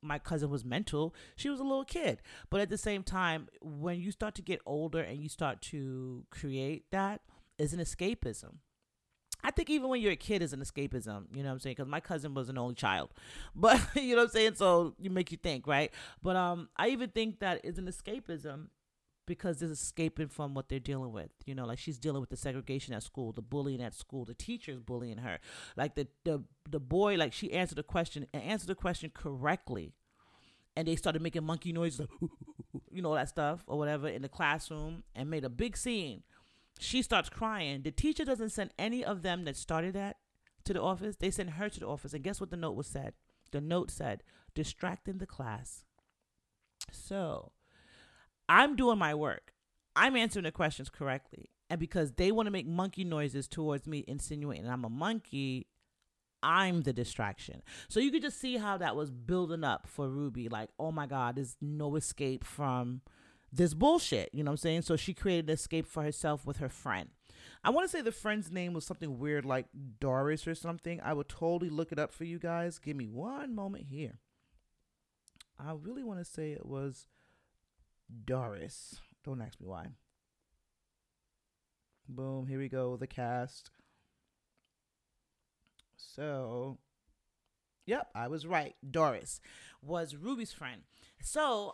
my cousin was mental. She was a little kid. But at the same time, when you start to get older and you start to create that, it's an escapism. I think even when you're a kid is an escapism, you know what I'm saying? Because my cousin was an only child, but you know what I'm saying? So you make you think, right? But I even think that it's an escapism because it's escaping from what they're dealing with. You know, like she's dealing with the segregation at school, the bullying at school, the teachers bullying her. Like the boy, like she answered the question and answered the question correctly. And they started making monkey noises, like, you know, that stuff or whatever in the classroom and made a big scene. She starts crying. The teacher doesn't send any of them that started that to the office. They send her to the office. And guess what the note was said? The note said, distracting the class. So I'm doing my work. I'm answering the questions correctly. And because they want to make monkey noises towards me, insinuating I'm a monkey, I'm the distraction. So you could just see how that was building up for Ruby. Like, oh my God, there's no escape from this bullshit, you know what I'm saying? So she created an escape for herself with her friend. I want to say the friend's name was something weird like Doris or something. I will totally look it up for you guys. Give me one moment here. I really want to say it was Doris. Don't ask me why. Boom, here we go, the cast. So, yep, I was right. Doris was Ruby's friend. So,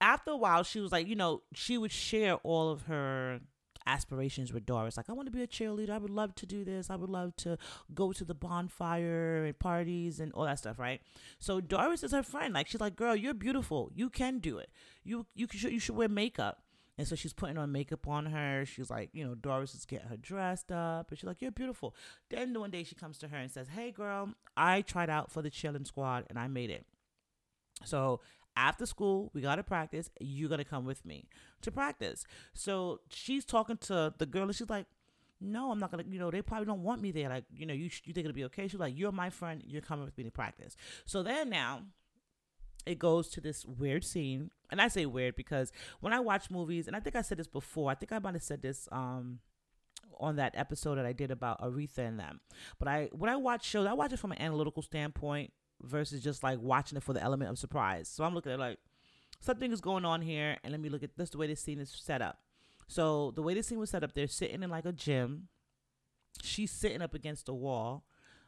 after a while, she was like, you know, she would share all of her aspirations with Doris. Like, I want to be a cheerleader. I would love to do this. I would love to go to the bonfire and parties and all that stuff, right? So Doris is her friend. Like, she's like, girl, you're beautiful. You can do it. You should wear makeup. And so she's putting on makeup on her. She's like, you know, Doris is getting her dressed up. And she's like, you're beautiful. Then one day she comes to her and says, hey, girl, I tried out for the cheerleading squad and I made it. So after school, we got to practice. You're going to come with me to practice. So she's talking to the girl, and she's like, no, I'm not going to, you know, they probably don't want me there. Like, you know, you think it'll be okay? She's like, you're my friend. You're coming with me to practice. So then now it goes to this weird scene. And I say weird because when I watch movies, and I think I said this before, I think I might have said this on that episode that I did about Aretha and them. But when I watch shows, I watch it from an analytical standpoint versus just like watching it for the element of surprise. So I'm looking at like something is going on here, and let me look at this, the way this scene is set up. So the way this scene was set up, they're sitting in like a gym. She's sitting up against the wall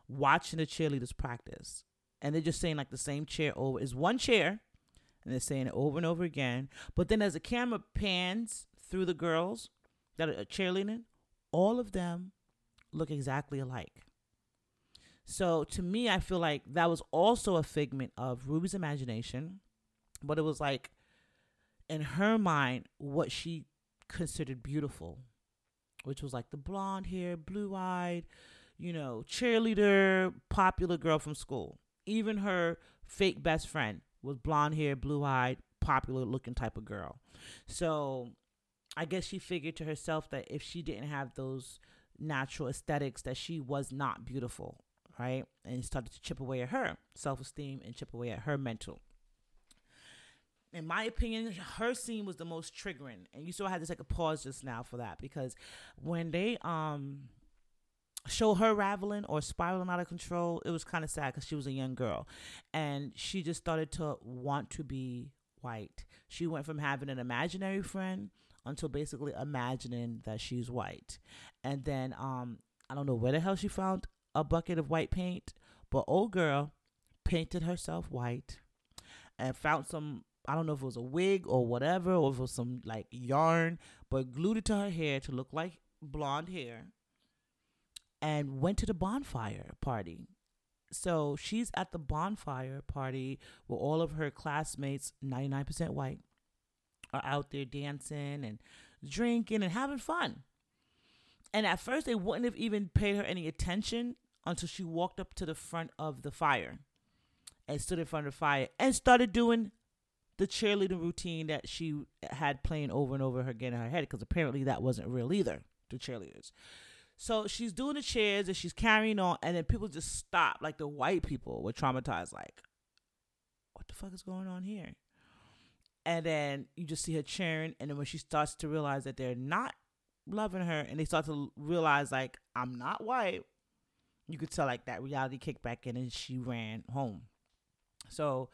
watching the cheerleaders practice, and they're just saying like the same chair over. It's one chair, and they're saying it over and over again. But then as the camera pans through the girls, that are cheerleading, all of them look exactly alike. So to me, I feel like that was also a figment of Ruby's imagination, but it was like, in her mind, what she considered beautiful, which was like the blonde hair, blue eyed, you know, cheerleader, popular girl from school. Even her fake best friend was blonde hair, blue eyed, popular looking type of girl. So I guess she figured to herself that if she didn't have those natural aesthetics, that she was not beautiful, right? And it started to chip away at her self-esteem and chip away at her mental. In my opinion, her scene was the most triggering. And you saw I had to take a pause just now for that, because when they show her raveling or spiraling out of control, it was kind of sad because she was a young girl. And she just started to want to be white. She went from having an imaginary friend until basically imagining that she's white. And then I don't know where the hell she found a bucket of white paint, but old girl painted herself white and found some, I don't know if it was a wig or whatever, or if it was some like yarn, but glued it to her hair to look like blonde hair, and went to the bonfire party. So she's at the bonfire party where all of her classmates, 99% white, are out there dancing and drinking and having fun. And at first they wouldn't have even paid her any attention until she walked up to the front of the fire and stood in front of the fire and started doing the cheerleading routine that she had playing over and over again in her head, because apparently that wasn't real either to cheerleaders. So she's doing the cheers and she's carrying on, and then people just stop. Like the white people were traumatized, like, what the fuck is going on here? And then you just see her cheering, and then when she starts to realize that they're not loving her and they start to realize, like, I'm not white, you could tell like that reality kicked back in and she ran home. So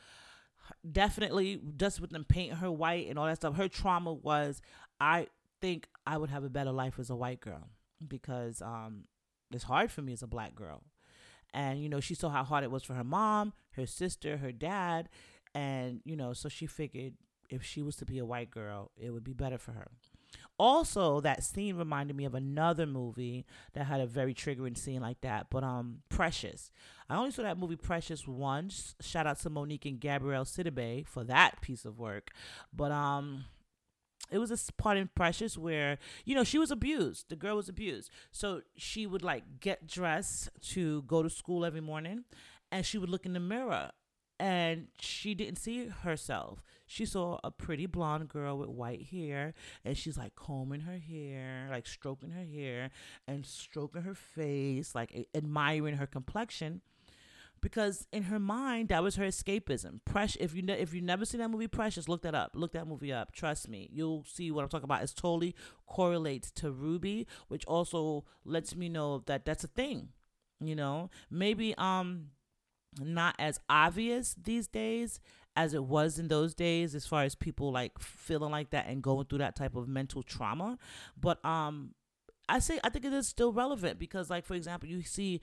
definitely, just with them painting her white and all that stuff, her trauma was, I think I would have a better life as a white girl, because it's hard for me as a black girl. And, you know, she saw how hard it was for her mom, her sister, her dad. And, you know, so she figured if she was to be a white girl, it would be better for her. Also, that scene reminded me of another movie that had a very triggering scene like that. But Precious. I only saw that movie Precious once. Shout out to Monique and Gabrielle Sidibe for that piece of work. But it was a part in Precious where, you know, she was abused. The girl was abused. So she would, like, get dressed to go to school every morning, and she would look in the mirror, and she didn't see herself. She saw a pretty blonde girl with white hair, and she's like combing her hair, like stroking her hair and stroking her face, like admiring her complexion, because in her mind, that was her escapism. Precious, if you never seen that movie Precious, look that up. Look that movie up. Trust me. You'll see what I'm talking about. It totally correlates to Ruby, which also lets me know that that's a thing, you know? Maybe not as obvious these days as it was in those days, as far as people like feeling like that and going through that type of mental trauma. But I think it is still relevant, because, like, for example, you see,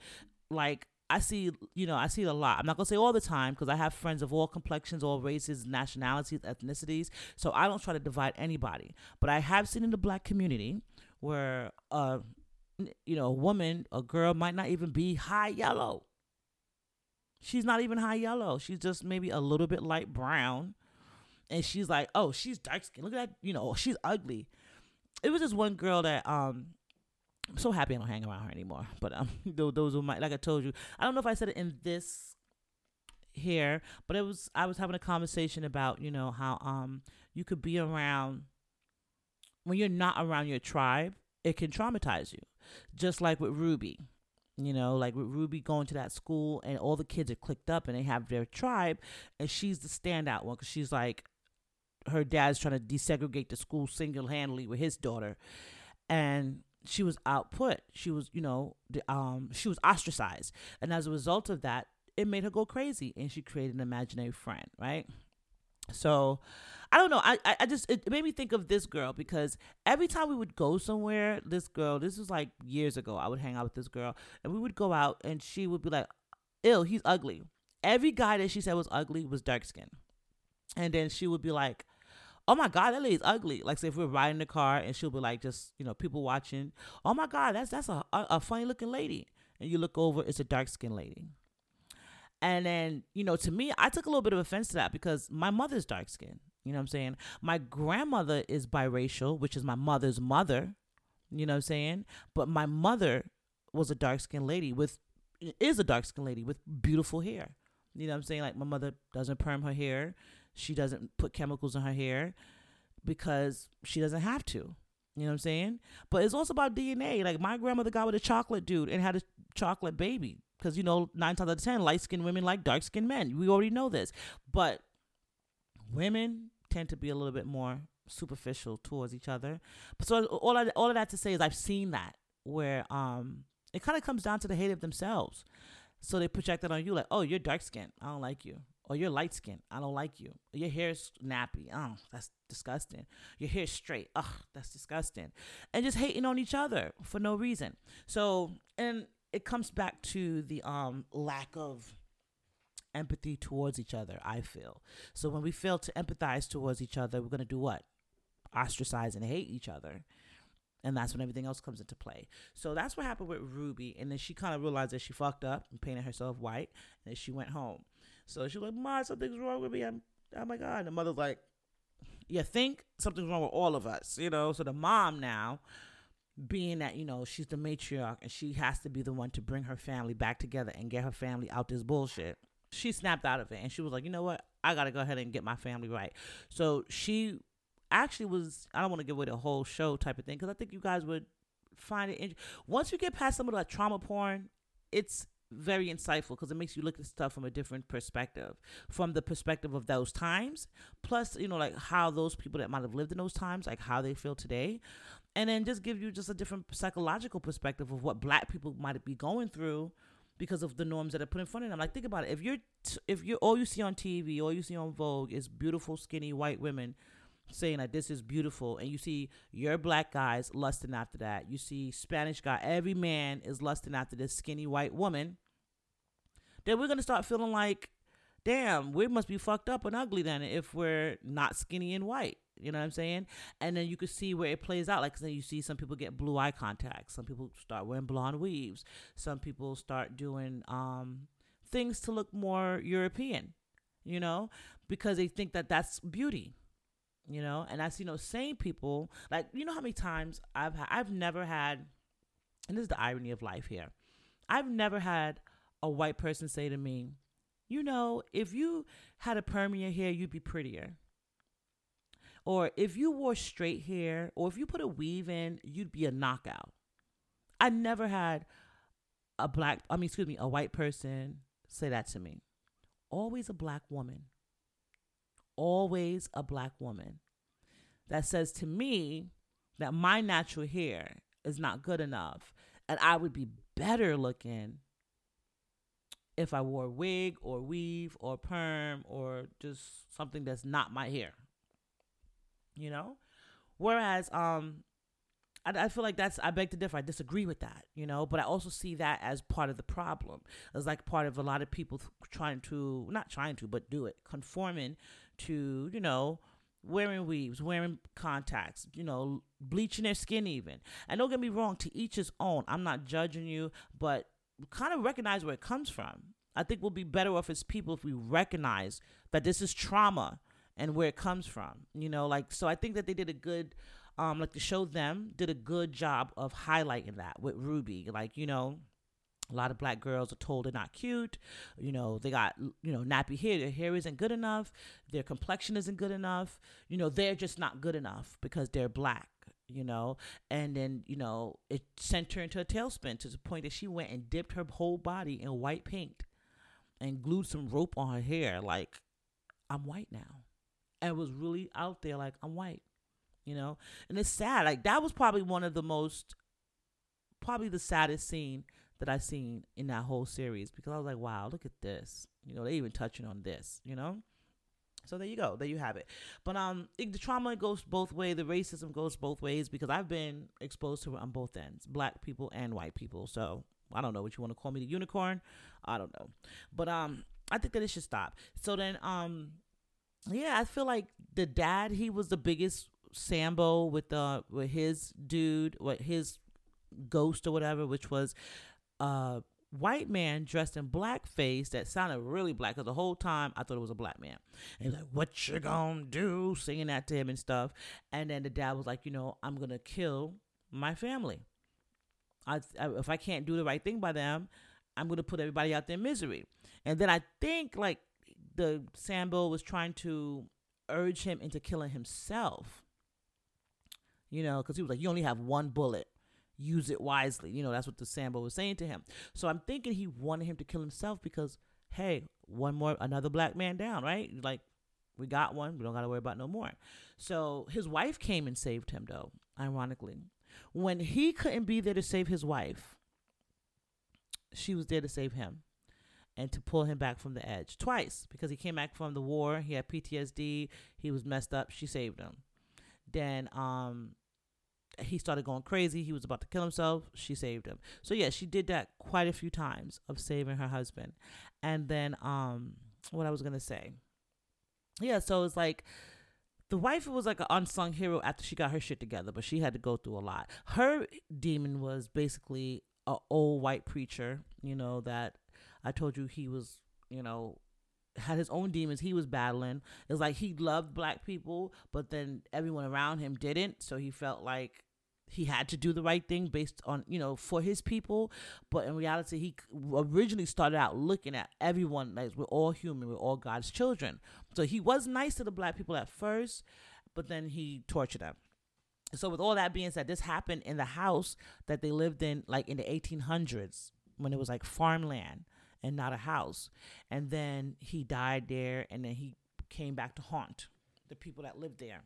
like, I see it a lot. I'm not gonna say all the time, because I have friends of all complexions, all races, nationalities, ethnicities, so I don't try to divide anybody. But I have seen in the black community where a woman, a girl, might not even be high yellow. She's not even high yellow. She's just maybe a little bit light brown. And she's like, oh, she's dark skinned. Look at that. You know, she's ugly. It was this one girl that, I'm so happy I don't hang around her anymore. But those were my, like I told you, I don't know if I said it in this here, but I was having a conversation about, you know, how you could be around, when you're not around your tribe, it can traumatize you. Just like with Ruby. You know, like with Ruby going to that school and all the kids are clicked up and they have their tribe, and she's the standout one, because she's like, her dad's trying to desegregate the school single-handedly with his daughter, and she was output. She was, you know, she was ostracized, and as a result of that, it made her go crazy, and she created an imaginary friend, right? So I don't know. It made me think of this girl, because every time we would go somewhere, this was like years ago, I would hang out with this girl and we would go out, and she would be like, ew, he's ugly. Every guy that she said was ugly was dark skinned. And then she would be like, oh my God, that lady's ugly. Like, say if we're riding the car and she'll be like, just, you know, people watching, oh my God, that's a funny looking lady. And you look over, it's a dark skinned lady. And then, you know, to me, I took a little bit of offense to that because my mother's dark skinned. You know what I'm saying? My grandmother is biracial, which is my mother's mother. You know what I'm saying? But my mother was a dark skinned lady with beautiful hair. You know what I'm saying? Like, my mother doesn't perm her hair. She doesn't put chemicals in her hair because she doesn't have to. You know what I'm saying? But it's also about DNA. Like, my grandmother got with a chocolate dude and had a chocolate baby because, you know, 9 times out of 10, light-skinned women like dark-skinned men. We already know this. But women tend to be a little bit more superficial towards each other. So all of that to say is I've seen that where it kind of comes down to the hate of themselves. So they project that on you, like, oh, you're dark-skinned. I don't like you. Or you're light-skinned. I don't like you. Your hair's nappy. Oh, that's disgusting. Your hair's straight. Ugh, that's disgusting. And just hating on each other for no reason. So, and it comes back to the lack of empathy towards each other, I feel. So when we fail to empathize towards each other, we're going to do what? Ostracize and hate each other. And that's when everything else comes into play. So that's what happened with Ruby. And then she kind of realized that she fucked up and painted herself white. And then she went home. So she was like, Ma, something's wrong with me. Oh, my God. And the mother's like, you think something's wrong with all of us, you know? So the mom now, being that, you know, she's the matriarch and she has to be the one to bring her family back together and get her family out this bullshit. She snapped out of it. And she was like, you know what? I got to go ahead and get my family right. So she... actually was, I don't want to give away the whole show type of thing because I think you guys would find it interesting. Once you get past some of that trauma porn, it's very insightful because it makes you look at stuff from a different perspective, from the perspective of those times, plus, you know, like how those people that might have lived in those times, like how they feel today, and then just give you just a different psychological perspective of what Black people might be going through because of the norms that are put in front of them. Like, think about it. If you're all you see on TV, all you see on Vogue is beautiful, skinny, white women saying that this is beautiful, and you see your Black guys lusting after that, you see Spanish guy, every man is lusting after this skinny white woman, then we're going to start feeling like, damn, we must be fucked up and ugly then if we're not skinny and white. You know what I'm saying? And then you can see where it plays out. Like, then you see some people get blue eye contacts, some people start wearing blonde weaves, some people start doing things to look more European, you know, because they think that that's beauty. You know, and I see those same people, like, you know how many times I've never had, and this is the irony of life here, I've never had a white person say to me, you know, if you had a perm in your hair, you'd be prettier. Or if you wore straight hair, or if you put a weave in, you'd be a knockout. I never had a white person say that to me. Always a Black woman. Always a Black woman that says to me that my natural hair is not good enough and I would be better looking if I wore a wig or weave or perm or just something that's not my hair, you know? Whereas I feel like I beg to differ. I disagree with that, you know, but I also see that as part of the problem. It's like part of a lot of people conforming to, you know, wearing weaves, wearing contacts, you know, bleaching their skin even. And don't get me wrong, to each his own. I'm not judging you, but kind of recognize where it comes from. I think we'll be better off as people if we recognize that this is trauma and where it comes from, you know, like, so I think that they did a good, like the show Them did a good job of highlighting that with Ruby, like, you know, a lot of Black girls are told they're not cute. You know, they got, you know, nappy hair. Their hair isn't good enough. Their complexion isn't good enough. You know, they're just not good enough because they're Black, you know. And then, you know, it sent her into a tailspin to the point that she went and dipped her whole body in white paint and glued some rope on her hair. Like, I'm white now. And was really out there like, I'm white, you know. And it's sad. Like, that was probably one of the most, probably the saddest scene that I've seen in that whole series, because I was like, wow, look at this. You know, they even touching on this, you know? So there you go. There you have it. But the trauma goes both ways. The racism goes both ways, because I've been exposed to it on both ends, Black people and white people. So I don't know what you want to call me, the unicorn. I don't know. But I think that it should stop. So then Yeah, I feel like the dad, he was the biggest Sambo with his dude, with his ghost or whatever, which was a white man dressed in blackface that sounded really black, because the whole time I thought it was a black man. And he's like, "What you gonna do?" singing that to him and stuff. And then the dad was like, "I'm gonna kill my family. If I can't do the right thing by them, I'm gonna put everybody out there in misery." And then I think like the Sambo was trying to urge him into killing himself. Because he was like, "You only have one bullet. Use it wisely." That's what the Sambo was saying to him. So I'm thinking he wanted him to kill himself because, hey, another black man down, right? Like, we got one. We don't got to worry about no more. So his wife came and saved him, though, ironically. When he couldn't be there to save his wife, she was there to save him and to pull him back from the edge twice, because he came back from the war. He had PTSD. He was messed up. She saved him. Then he started going crazy. He was about to kill himself. She saved him. So, yeah, she did that quite a few times of saving her husband. And then what I was going to say. Yeah, so it's like the wife was like an unsung hero after she got her shit together, but she had to go through a lot. Her demon was basically an old white preacher, that I told you he was, had his own demons he was battling. It's like he loved black people, but then everyone around him didn't, so he felt like he had to do the right thing based on, for his people. But in reality, he originally started out looking at everyone as we're all human, we're all God's children. So he was nice to the black people at first, but then he tortured them. So with all that being said, this happened in the house that they lived in, like in the 1800s, when it was like farmland and not a house. And then he died there, and then he came back to haunt the people that lived there.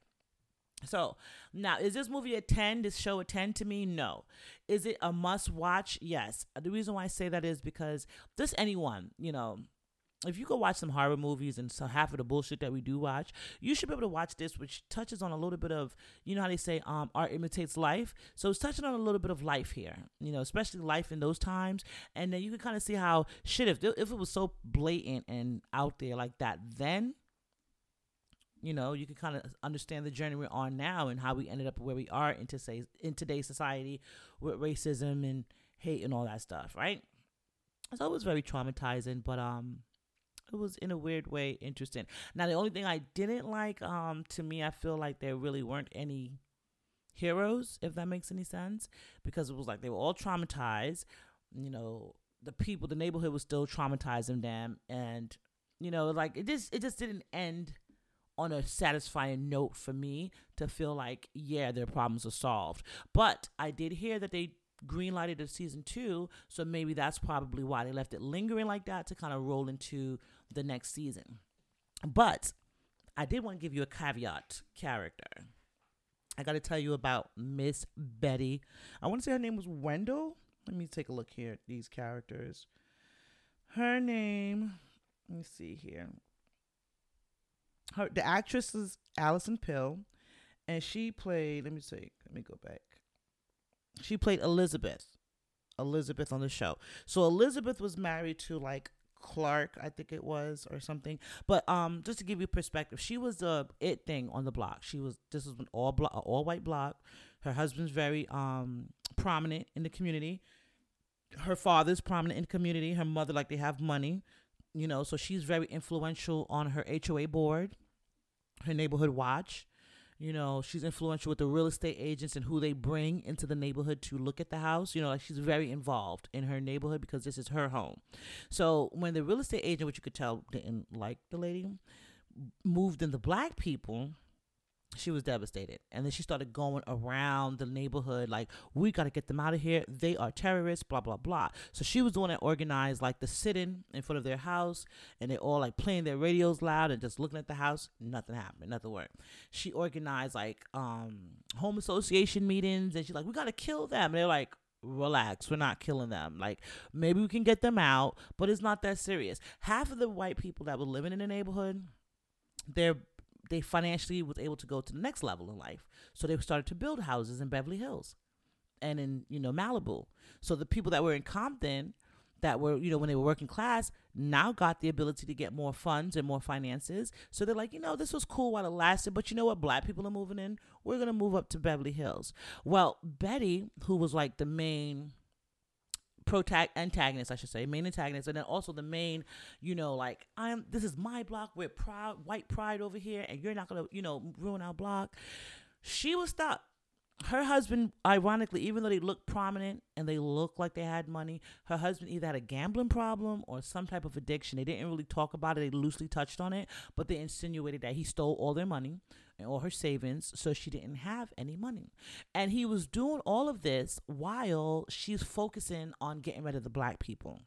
So now, is this movie a 10, this show a 10 to me? No. Is it a must watch? Yes. The reason why I say that is because this anyone, if you go watch some horror movies and so half of the bullshit that we do watch, you should be able to watch this, which touches on a little bit of, how they say art imitates life. So it's touching on a little bit of life here, especially life in those times. And then you can kind of see how shit, if it was so blatant and out there like that, then, you can kind of understand the journey we're on now and how we ended up where we are in today's society with racism and hate and all that stuff. Right. So it was very traumatizing, but, it was in a weird way interesting. Now, the only thing I didn't like, to me, I feel like there really weren't any heroes, if that makes any sense, because it was like they were all traumatized. The neighborhood was still traumatizing them. And, like it just didn't end on a satisfying note for me to feel like, yeah, their problems are solved. But I did hear that they greenlighted of season 2, so maybe that's probably why they left it lingering like that, to kind of roll into the next season. But I did want to give you a caveat character. I got to tell you about Miss Betty. I want to say her name was Wendell. Let me take a look here at these characters. Her name, let me see here. The actress is Allison Pill, and she played, let me go back. She played Elizabeth on the show. So Elizabeth was married to like Clark, I think it was, or something. But just to give you perspective, she was the it thing on the block. This was an all white block. Her husband's very prominent in the community. Her father's prominent in the community. Her mother, like, they have money, so she's very influential on her HOA board, her neighborhood watch. She's influential with the real estate agents and who they bring into the neighborhood to look at the house. Like, she's very involved in her neighborhood because this is her home. So when the real estate agent, which you could tell didn't like the lady, moved in the black people, she was devastated. And then she started going around the neighborhood like, "We got to get them out of here. They are terrorists, blah, blah, blah." So she was the one that organized like the sit-in in front of their house, and they all like playing their radios loud and just looking at the house. Nothing happened. Nothing worked. She organized like home association meetings, and she's like, "We got to kill them." And they're like, "Relax, we're not killing them. Like, maybe we can get them out, but it's not that serious." Half of the white people that were living in the neighborhood, they financially was able to go to the next level in life. So they started to build houses in Beverly Hills and in, Malibu. So the people that were in Compton that were, you know, when they were working class, now got the ability to get more funds and more finances. So they're like, you know, this was cool while it lasted, but you know what? Black people are moving in. We're going to move up to Beverly Hills. Well, Betty, who was like the main antagonist, and then also the main, you know, like, this is my block. We're proud, white pride over here, and you're not going to, you know, ruin our block. She was stuck. Her husband, ironically, even though they looked prominent and they looked like they had money, her husband either had a gambling problem or some type of addiction. They didn't really talk about it. They loosely touched on it, but they insinuated that he stole all their money and all her savings, so she didn't have any money. And he was doing all of this while she's focusing on getting rid of the black people.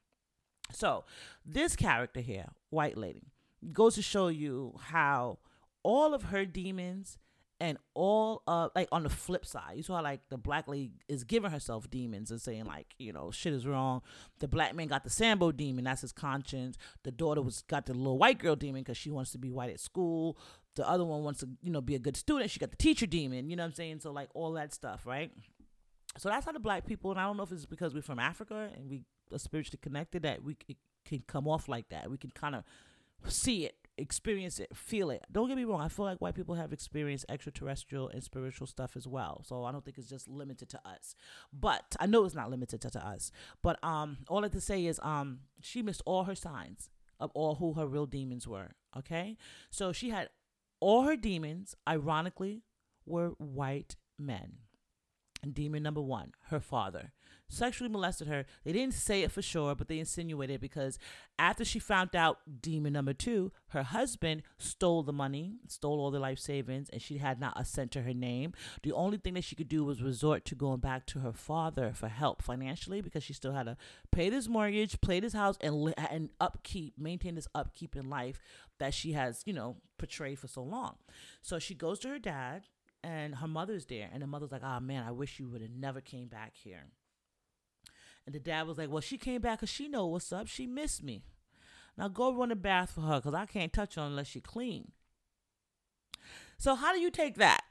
So this character here, white lady, goes to show you how all of her demons and all like on the flip side, you saw like the black lady is giving herself demons and saying like, you know, shit is wrong. The black man got the Sambo demon. That's his conscience. The daughter got the little white girl demon because she wants to be white at school. The other one wants to, you know, be a good student. She got the teacher demon. You know what I'm saying? So like all that stuff, right? So that's how the black people, and I don't know if it's because we're from Africa and we are spiritually connected that it can come off like that. We can kind of see it, experience it, feel it. Don't get me wrong, I feel like white people have experienced extraterrestrial and spiritual stuff as well, so I don't think it's just limited to us. But I know it's not limited to us. But all I have to say is she missed all her signs of all who her real demons were, okay? So she had all her demons, ironically, were white men. Demon number one, her father, sexually molested her. They didn't say it for sure, but they insinuated it because after she found out demon number two, her husband stole the money, stole all the life savings, and she had not a cent to her name. The only thing that she could do was resort to going back to her father for help financially because she still had to pay this mortgage, pay this house, and upkeep, maintain this upkeep in life that she has, you know, portrayed for so long. So she goes to her dad, and her mother's there, and the mother's like, oh, man, I wish you would have never came back here. And the dad was like, well, she came back because she know what's up. She missed me. Now go run the bath for her because I can't touch her unless she clean. So how do you take that?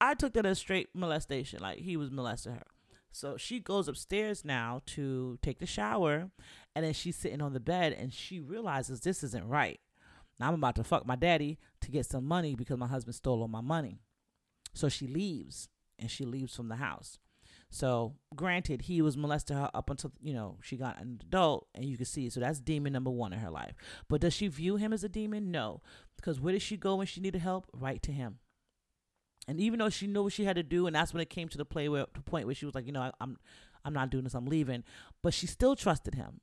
I took that as straight molestation, like he was molesting her. So she goes upstairs now to take the shower, and then she's sitting on the bed, and she realizes this isn't right. Now I'm about to fuck my daddy to get some money because my husband stole all my money. So she leaves, and she leaves from the house. So granted, he was molesting her up until, you know, she got an adult, and you can see. So that's demon number one in her life. But does she view him as a demon? No, because where did she go when she needed help? Right to him. And even though she knew what she had to do, and that's when it came to the point where she was like, you know, I'm not doing this. I'm leaving. But she still trusted him.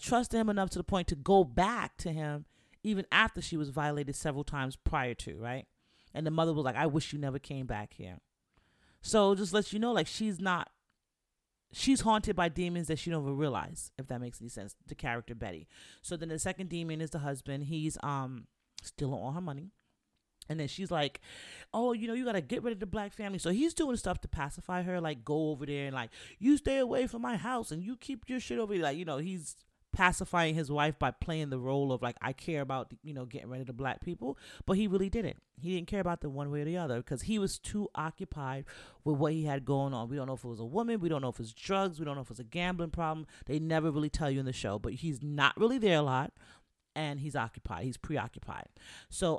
Trusted him enough to the point to go back to him even after she was violated several times prior to, right? And the mother was like, I wish you never came back here. So just let you know, like, she's haunted by demons that she don't even realize, if that makes any sense, the character Betty. So then the second demon is the husband. He's stealing all her money. And then she's like, oh, you know, you got to get rid of the black family. So he's doing stuff to pacify her, like, go over there and, like, you stay away from my house and you keep your shit over here. Like, you know, he's pacifying his wife by playing the role of like, I care about, you know, getting rid of the black people, but he really didn't. He didn't care about them one way or the other because he was too occupied with what he had going on. We don't know if it was a woman. We don't know if it's drugs. We don't know if it's a gambling problem. They never really tell you in the show, but he's not really there a lot, and he's occupied. He's preoccupied. So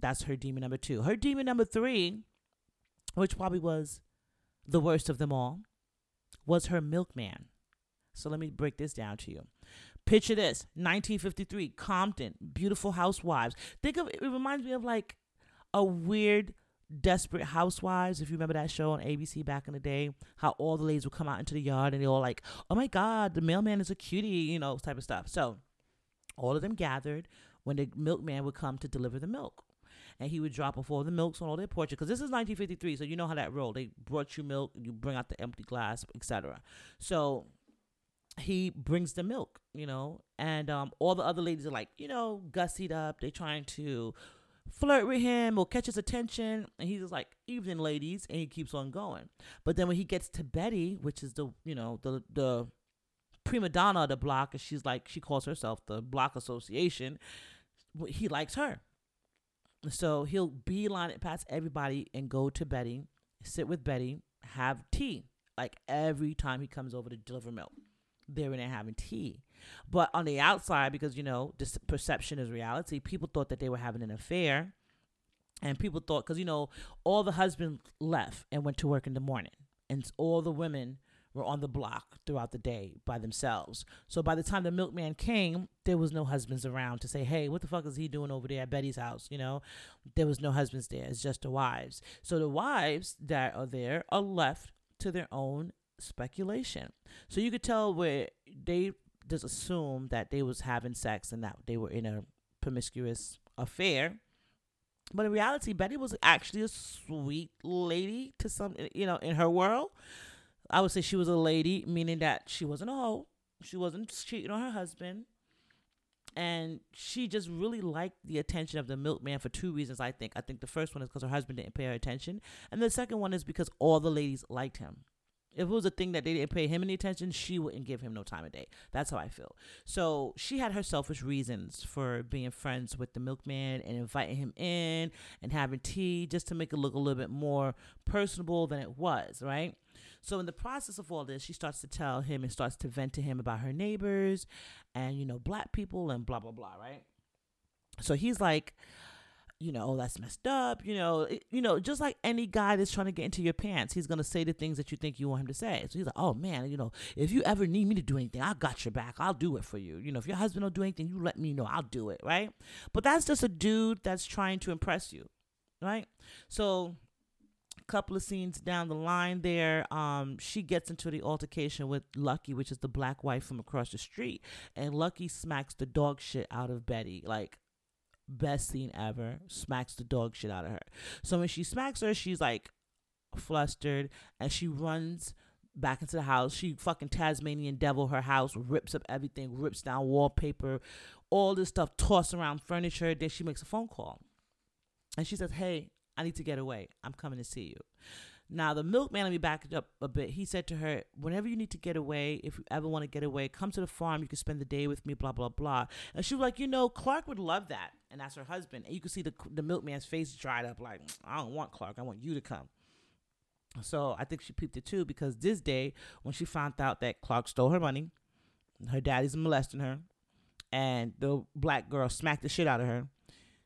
that's her demon number two. Her demon number three, which probably was the worst of them all, was her milkman. So let me break this down to you. Picture this, 1953, Compton, beautiful housewives. Think of it reminds me of like a weird Desperate Housewives, if you remember that show on ABC back in the day, how all the ladies would come out into the yard and they're all like, oh my God, the mailman is a cutie, you know, type of stuff. So all of them gathered when the milkman would come to deliver the milk. And he would drop off all the milks on all their porches. Because this is 1953, so you know how that rolled. They brought you milk, you bring out the empty glass, etc. So he brings the milk, you know, and all the other ladies are like, you know, gussied up. They're trying to flirt with him or catch his attention. And he's just like, evening, ladies. And he keeps on going. But then when he gets to Betty, which is the, you know, the prima donna of the block, and she's like, she calls herself the block association. He likes her. So he'll beeline it past everybody and go to Betty, sit with Betty, have tea, like every time he comes over to deliver milk. they're in there having tea. But on the outside, because, you know, this perception is reality, people thought that they were having an affair. And people thought, because, you know, all the husbands left and went to work in the morning. And all the women were on the block throughout the day by themselves. So by the time the milkman came, there was no husbands around to say, hey, what the fuck is he doing over there at Betty's house? You know, there was no husbands there. It's just the wives. So the wives that are there are left to their own speculation. So you could tell where they just assumed that they was having sex and that they were in a promiscuous affair. But in reality, Betty was actually a sweet lady to some, you know, in her world. I would say she was a lady, meaning that she wasn't a hoe. She wasn't cheating on her husband. And she just really liked the attention of the milkman for two reasons, I think. I think the first one is because her husband didn't pay her attention. And the second one is because all the ladies liked him. If it was a thing that they didn't pay him any attention, she wouldn't give him no time of day. That's how I feel. So she had her selfish reasons for being friends with the milkman and inviting him in and having tea just to make it look a little bit more personable than it was, right? So in the process of all this, she starts to tell him and starts to vent to him about her neighbors and, you know, black people and blah, blah, blah, right? So he's like, you know, oh, that's messed up, you know, it, you know, just like any guy that's trying to get into your pants, he's going to say the things that you think you want him to say. So he's like, oh, man, you know, if you ever need me to do anything, I got your back. I'll do it for you. You know, if your husband don't do anything, you let me know. I'll do it, right? But that's just a dude that's trying to impress you, right? So a couple of scenes down the line there, she gets into the altercation with Lucky, which is the black wife from across the street, and Lucky smacks the dog shit out of Betty, like, best scene ever, smacks the dog shit out of her. So when she smacks her, she's like flustered and she runs back into the house. She fucking Tasmanian devil her house, rips up everything, rips down wallpaper, all this stuff, toss around furniture. Then she makes a phone call and she says, hey, I need to get away. I'm coming to see you. Now, the milkman, let me back it up a bit. He said to her, whenever you need to get away, if you ever want to get away, come to the farm. You can spend the day with me, blah, blah, blah. And she was like, you know, Clark would love that. And that's her husband. And you could see the milkman's face dried up like, I don't want Clark. I want you to come. So I think she peeped it, too, because this day, when she found out that Clark stole her money, her daddy's molesting her, and the black girl smacked the shit out of her,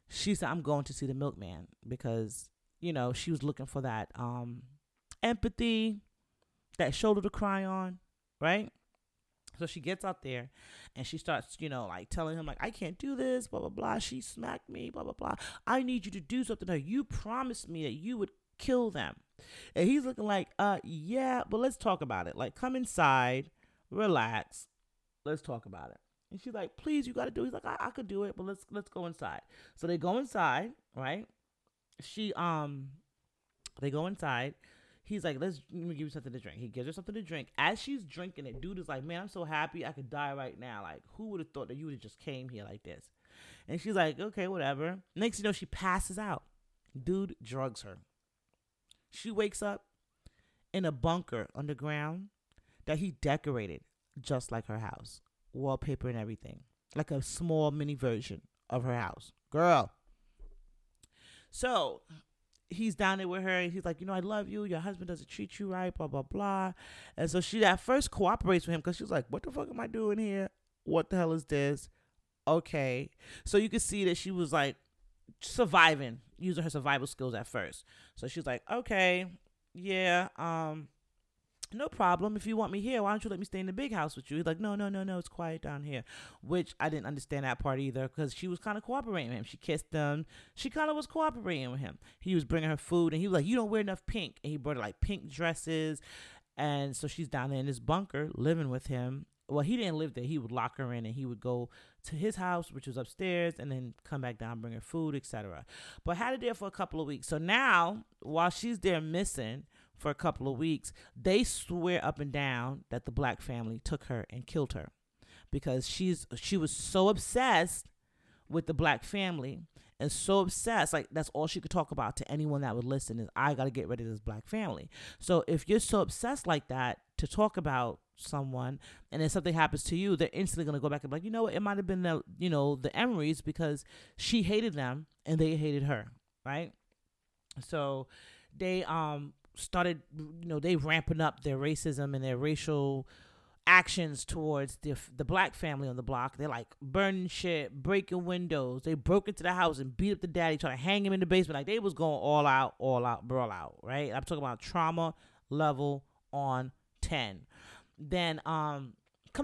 she said, I'm going to see the milkman because, you know, she was looking for that empathy, that shoulder to cry on, right? So she gets out there and she starts, you know, like telling him, like, I can't do this, blah, blah, blah. She smacked me, blah, blah, blah. I need you to do something. Now, you promised me that you would kill them. And he's looking like, yeah, but let's talk about it. Like, come inside, relax. Let's talk about it. And she's like, please, you got to do it. He's like, I could do it, but let's go inside. So they go inside, right? They go inside. He's like, let me give you something to drink. He gives her something to drink. As she's drinking it, dude is like, man, I'm so happy. I could die right now. Like, who would have thought that you would have just came here like this? And she's like, okay, whatever. Next, you know, she passes out. Dude drugs her. She wakes up in a bunker underground that he decorated just like her house. Wallpaper and everything. Like a small mini version of her house. Girl. So he's down there with her and he's like, you know, I love you. Your husband doesn't treat you right, blah, blah, blah. And so she at first cooperates with him because she's like, what the fuck am I doing here? What the hell is this? Okay. So you could see that she was like surviving, using her survival skills at first. So she's like, okay, yeah, no problem. If you want me here, why don't you let me stay in the big house with you? He's like, no, it's quiet down here, which I didn't understand that part either because she was kind of cooperating with him. She kissed him. She kind of was cooperating with him. He was bringing her food, and he was like, you don't wear enough pink. And he brought her, like, pink dresses, and so she's down there in this bunker living with him. Well, he didn't live there. He would lock her in, and he would go to his house, which was upstairs, and then come back down, bring her food, etc. But had it there for a couple of weeks. So now, while she's there missing for a couple of weeks, they swear up and down that the black family took her and killed her because she was so obsessed with the black family and so obsessed. Like, that's all she could talk about to anyone that would listen is, I got to get rid of this black family. So if you're so obsessed like that to talk about someone and then something happens to you, they're instantly going to go back and be like, you know what? It might've been the Emerys because she hated them and they hated her. Right. So they started, you know, they ramping up their racism and their racial actions towards the black family on the block. They're like burning shit, breaking windows. They broke into the house and beat up the daddy, trying to hang him in the basement. Like, they was going all out, brawl out, right? I'm talking about trauma level on 10. Then come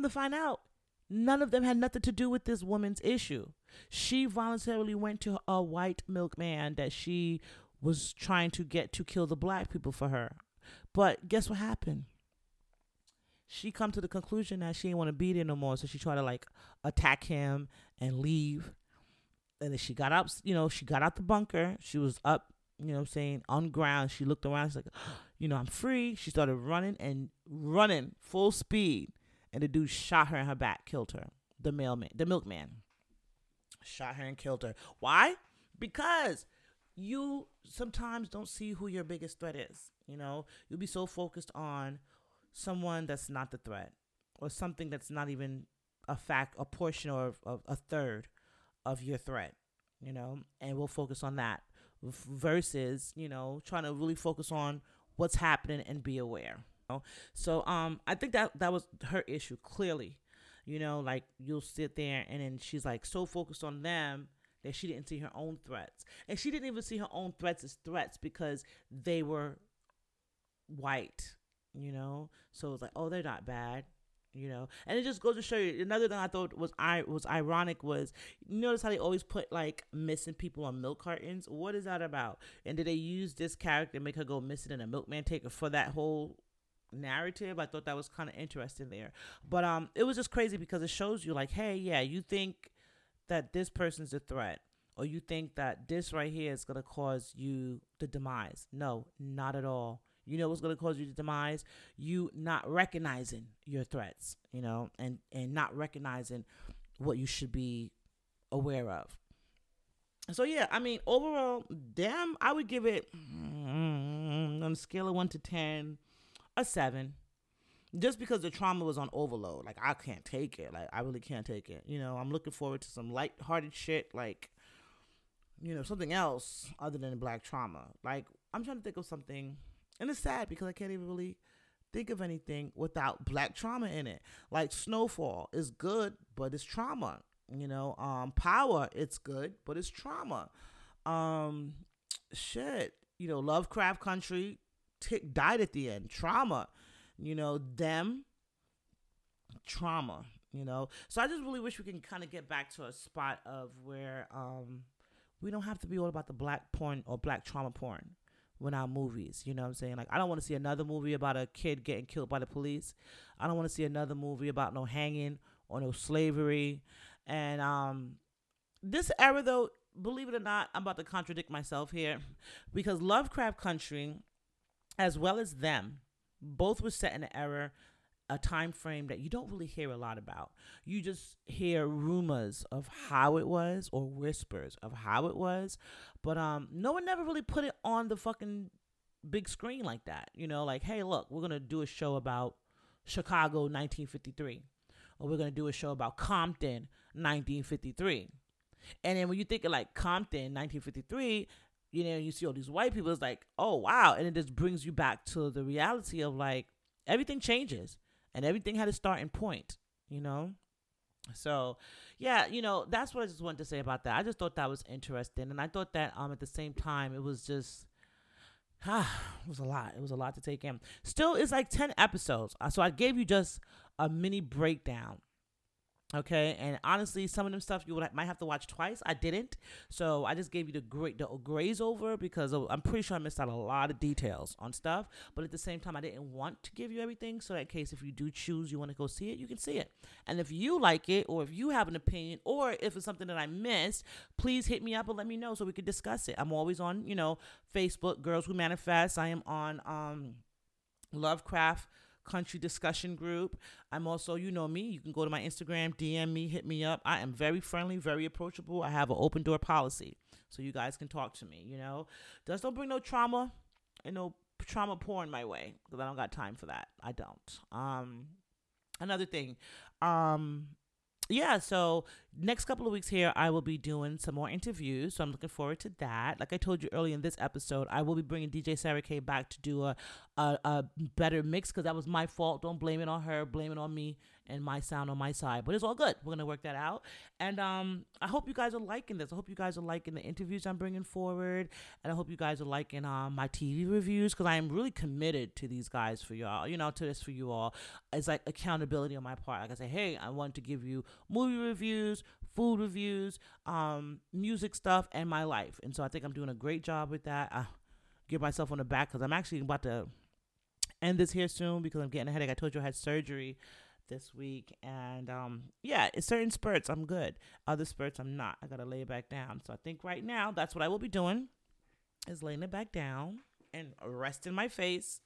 to find out, none of them had nothing to do with this woman's issue. She voluntarily went to a white milkman that she was trying to get to kill the black people for her. But guess what happened? She come to the conclusion that she didn't want to be there no more. So she tried to attack him and leave. And then she got up, she got out the bunker. She was up, on ground. She looked around. She's like, I'm free. She started running full speed. And the dude shot her in her back, killed her. The milkman shot her and killed her. Why? Because you sometimes don't see who your biggest threat is. You'll be so focused on someone that's not the threat, or something that's not even a fact, a portion or a third of your threat, and we'll focus on that versus, trying to really focus on what's happening and be aware. So I think that was her issue, clearly. You'll sit there and then she's like so focused on them that she didn't see her own threats. And she didn't even see her own threats as threats because they were white, so it was like, oh, they're not bad, and it just goes to show you. Another thing I thought was ironic was, notice how they always put missing people on milk cartons. What is that about? And did they use this character and make her go missing and a milkman take her for that whole narrative? I thought that was kind of interesting there, but it was just crazy because it shows you hey, yeah, you think that this person's a threat, or you think that this right here is gonna cause you the demise. No, not at all. What's gonna cause you the demise? You not recognizing your threats, and not recognizing what you should be aware of. So yeah, overall, damn, I would give it on a scale of 1 to 10, a 7, just because the trauma was on overload. I can't take it. I really can't take it. I'm looking forward to some lighthearted shit, something else other than black trauma. I'm trying to think of something. And it's sad because I can't even really think of anything without black trauma in it. Snowfall is good, but it's trauma. Power, it's good, but it's trauma. Lovecraft Country died at the end, trauma. Them, trauma. So I just really wish we can kind of get back to a spot of where we don't have to be all about the black porn or black trauma porn when our movies, I don't want to see another movie about a kid getting killed by the police. I don't want to see another movie about no hanging or no slavery. And this era, though, believe it or not, I'm about to contradict myself here, because Lovecraft Country, as well as Them, both were set in an era, a time frame that you don't really hear a lot about. You just hear rumors of how it was, or whispers of how it was, but no one never really put it on the fucking big screen like that. Hey, look, we're gonna do a show about Chicago 1953, or we're gonna do a show about Compton 1953. And then when you think of Compton 1953, you see all these white people, it's like, oh wow. And it just brings you back to the reality of everything changes. And everything had a starting point, So, yeah, that's what I just wanted to say about that. I just thought that was interesting. And I thought that at the same time, it was just, it was a lot. It was a lot to take in. Still, it's 10 episodes. So I gave you just a mini breakdown. Okay, and honestly, some of them stuff you might have to watch twice. I didn't, so I just gave you the graze over, because I'm pretty sure I missed out a lot of details on stuff. But at the same time, I didn't want to give you everything, so that in case if you do choose you want to go see it, you can see it. And if you like it, or if you have an opinion, or if it's something that I missed, please hit me up and let me know so we can discuss it. I'm always on, Facebook, Girls Who Manifest. I am on Lovecraft Country discussion group. I'm also, me, you can go to my Instagram, DM me, hit me up. I am very friendly, very approachable. I have an open door policy, so you guys can talk to me. Just don't bring no trauma and no trauma porn my way, because I don't got time for that. I don't. Another thing, yeah, so next couple of weeks here, I will be doing some more interviews, so I'm looking forward to that. Like I told you earlier in this episode, I will be bringing DJ Sarah K back to do a a better mix, because that was my fault. Don't blame it on her. Blame it on me and my sound on my side. But it's all good. We're going to work that out. And I hope you guys are liking this. I hope you guys are liking the interviews I'm bringing forward. And I hope you guys are liking my TV reviews, because I am really committed to these guys for y'all, you know, to this for you all. It's like accountability on my part. Like I say, hey, I want to give you movie reviews, food reviews, music stuff, and my life. And so I think I'm doing a great job with that. I give myself on the back, because I'm actually about to end this here soon, because I'm getting a headache. I told you I had surgery this week, and yeah, it's certain spurts I'm good, other spurts I'm not. I gotta lay it back down. So I think right now that's what I will be doing, is laying it back down and resting my face.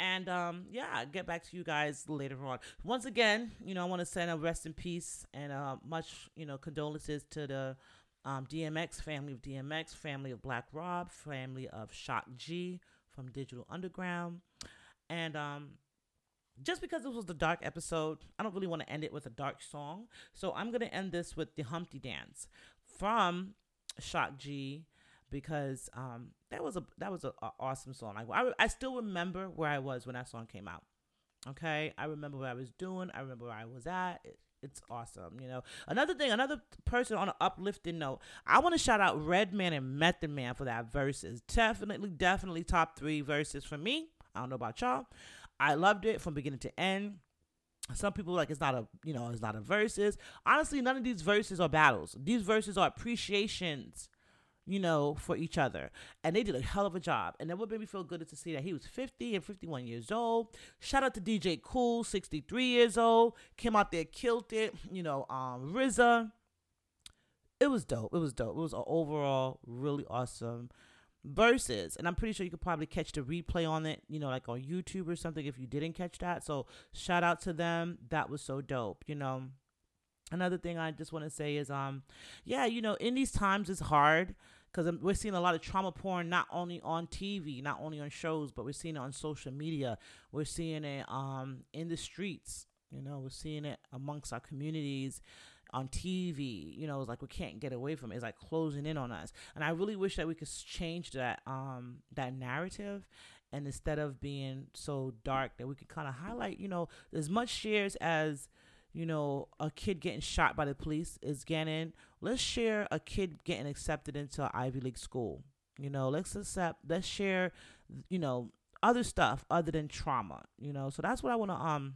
And yeah, I'll get back to you guys later on. Once again, you know, I want to send a rest in peace and much, you know, condolences to the DMX, family of Black Rob, family of Shock G from Digital Underground. And just because this was the dark episode, I don't really want to end it with a dark song. So I'm going to end this with the Humpty Dance from Shock G, because that was a awesome song. I still remember where I was when that song came out. Okay, I remember what I was doing. I remember where I was at. It's awesome, you know. Another thing, another person on an uplifting note, I want to shout out Redman and Method Man for that verses. Definitely top three verses for me. I don't know about y'all. I loved it from beginning to end. Some people like it's not a verses. Honestly, none of these verses are battles. These verses are appreciations, you know, for each other. And they did a hell of a job. And then what made me feel good is to see that he was 50 and 51 years old. Shout out to DJ Cool, 63 years old. Came out there, killed it. You know, RZA. It was dope. It was dope. It was an overall really awesome verses, and I'm pretty sure you could probably catch the replay on it, you know, like on YouTube or something if you didn't catch that. So shout out to them. That was so dope, you know. Another thing I just want to say is, yeah, you know, in these times it's hard, because we're seeing a lot of trauma porn, not only on TV, not only on shows, but we're seeing it on social media. We're seeing it in the streets, you know, we're seeing it amongst our communities, on TV, you know. It's like we can't get away from it. It's like closing in on us. And I really wish that we could change that narrative, and instead of being so dark, that we could kind of highlight, you know, as much shares as, you know, a kid getting shot by the police is getting, let's share a kid getting accepted into an Ivy League school. You know, let's share, you know, other stuff other than trauma, you know. So that's what I want to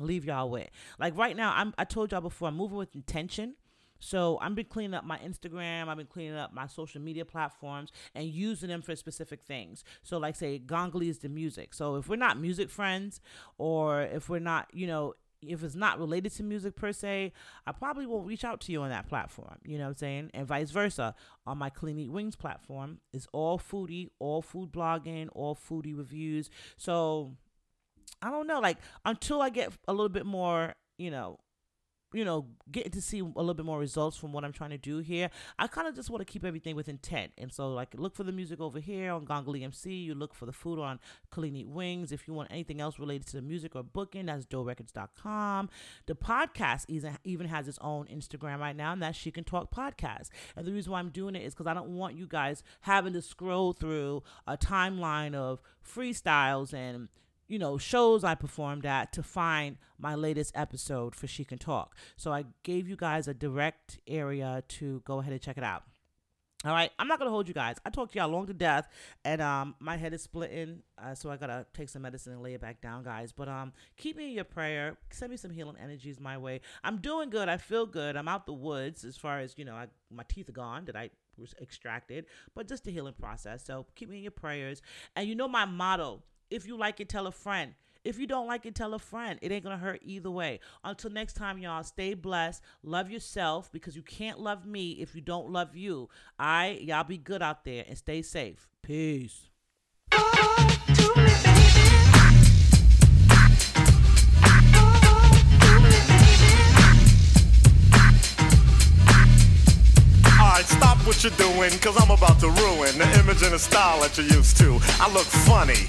leave y'all with. Like right now, I told y'all before, I'm moving with intention. So I've been cleaning up my Instagram. I've been cleaning up my social media platforms and using them for specific things. So like say Gangly is the music. So if we're not music friends, or if we're not, you know, if it's not related to music per se, I probably won't reach out to you on that platform. You know what I'm saying? And vice versa. On my Clean Eat Wings platform, it's all foodie, all food blogging, all foodie reviews. So I don't know, like, until I get a little bit more, you know, get to see a little bit more results from what I'm trying to do here, I kind of just want to keep everything with intent. And so, like, look for the music over here on Gangly MC. You look for the food on Colleen Eats Wings. If you want anything else related to the music or booking, that's DOE records.com. The podcast even has its own Instagram right now, and that's She Can Talk Podcast. And the reason why I'm doing it is because I don't want you guys having to scroll through a timeline of freestyles and, you know, shows I performed at to find my latest episode for She Can Talk. So I gave you guys a direct area to go ahead and check it out. All right, I'm not going to hold you guys. I talked to y'all long to death, and my head is splitting, so I got to take some medicine and lay it back down, guys. But keep me in your prayer. Send me some healing energies my way. I'm doing good. I feel good. I'm out the woods as far as, you know, my teeth are gone that I was extracted, but just the healing process. So keep me in your prayers. And you know my motto: if you like it, tell a friend. If you don't like it, tell a friend. It ain't going to hurt either way. Until next time, y'all, stay blessed. Love yourself, because you can't love me if you don't love you. All right? Y'all be good out there and stay safe. Peace. Stop what you're doing, cause I'm about to ruin the image and the style that you're used to. I look funny,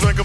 drink a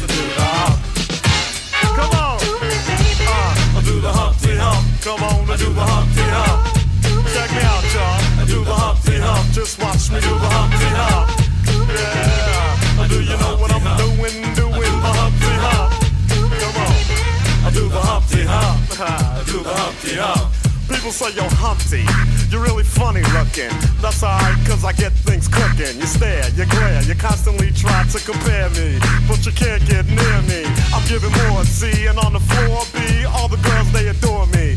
to do the hump. Come on. Do the Humpty Hump, come on and do the Humpty Hump. Check me out, y'all. I do the Humpty Hump, just watch me do the Humpty Hump. Yeah, do you know what I'm doing the Humpty Hump? Come on, I do the Humpty Hump, I do the Humpty Hump. People say, yo, Humpty, you're really funny looking. That's alright, cause I get things cooking. You stare, you glare, you constantly try to compare me, but you can't get near me. I'm giving more C, and on the floor B, all the girls, they adore me.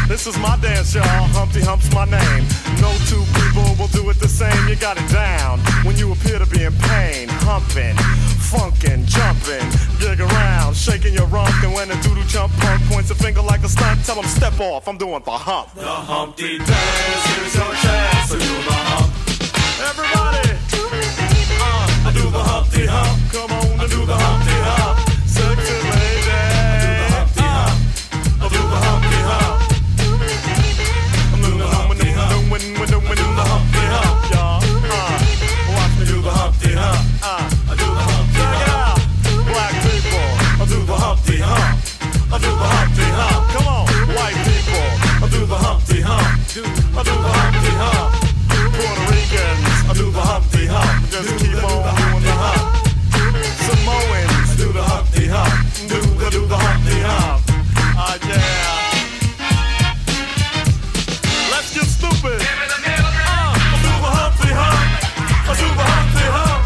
This is my dance, y'all. Humpty Hump's my name. No two people will do it the same. You got it down when you appear to be in pain. Humping, funkin', jumping, dig around, shaking your rump. And when a doodle jump punk points a finger like a stunt, tell him step off, I'm doing the hump. The Humpty Dance, here's your chance to do the hump. Everybody, I do the Humpty Hump. Come on, I do the Humpty Hump. Sexy lady, I do the Humpty Hump. I do the Humpty Hump. I'm doing the Humpty Hump. We're doing the Humpty Hump, y'all. Watch me do the Humpty Hump. I do the Humpty Hump. Check it out, black people. I do the Humpty Hump. I do the Humpty Hump. Come on, white people. I do the Humpty Hump. I do the Humpty Hump. Puerto Ricans, I do the Humpty Hump. Just keep on doing the hump. Samoans, I do the Humpty Hump. Do the Humpty Hump. Ah, yeah. Let's get stupid. I do the Humpty Hump. I do the Humpty Hump.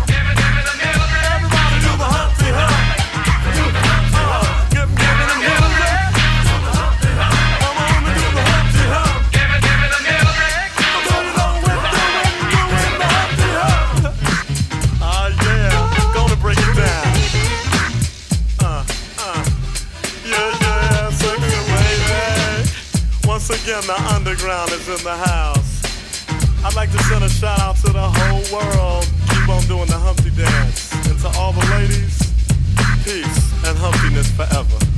Again, the underground is in the house. I'd like to send a shout out to the whole world. Keep on doing the Humpty Dance. And to all the ladies, peace and humpiness forever.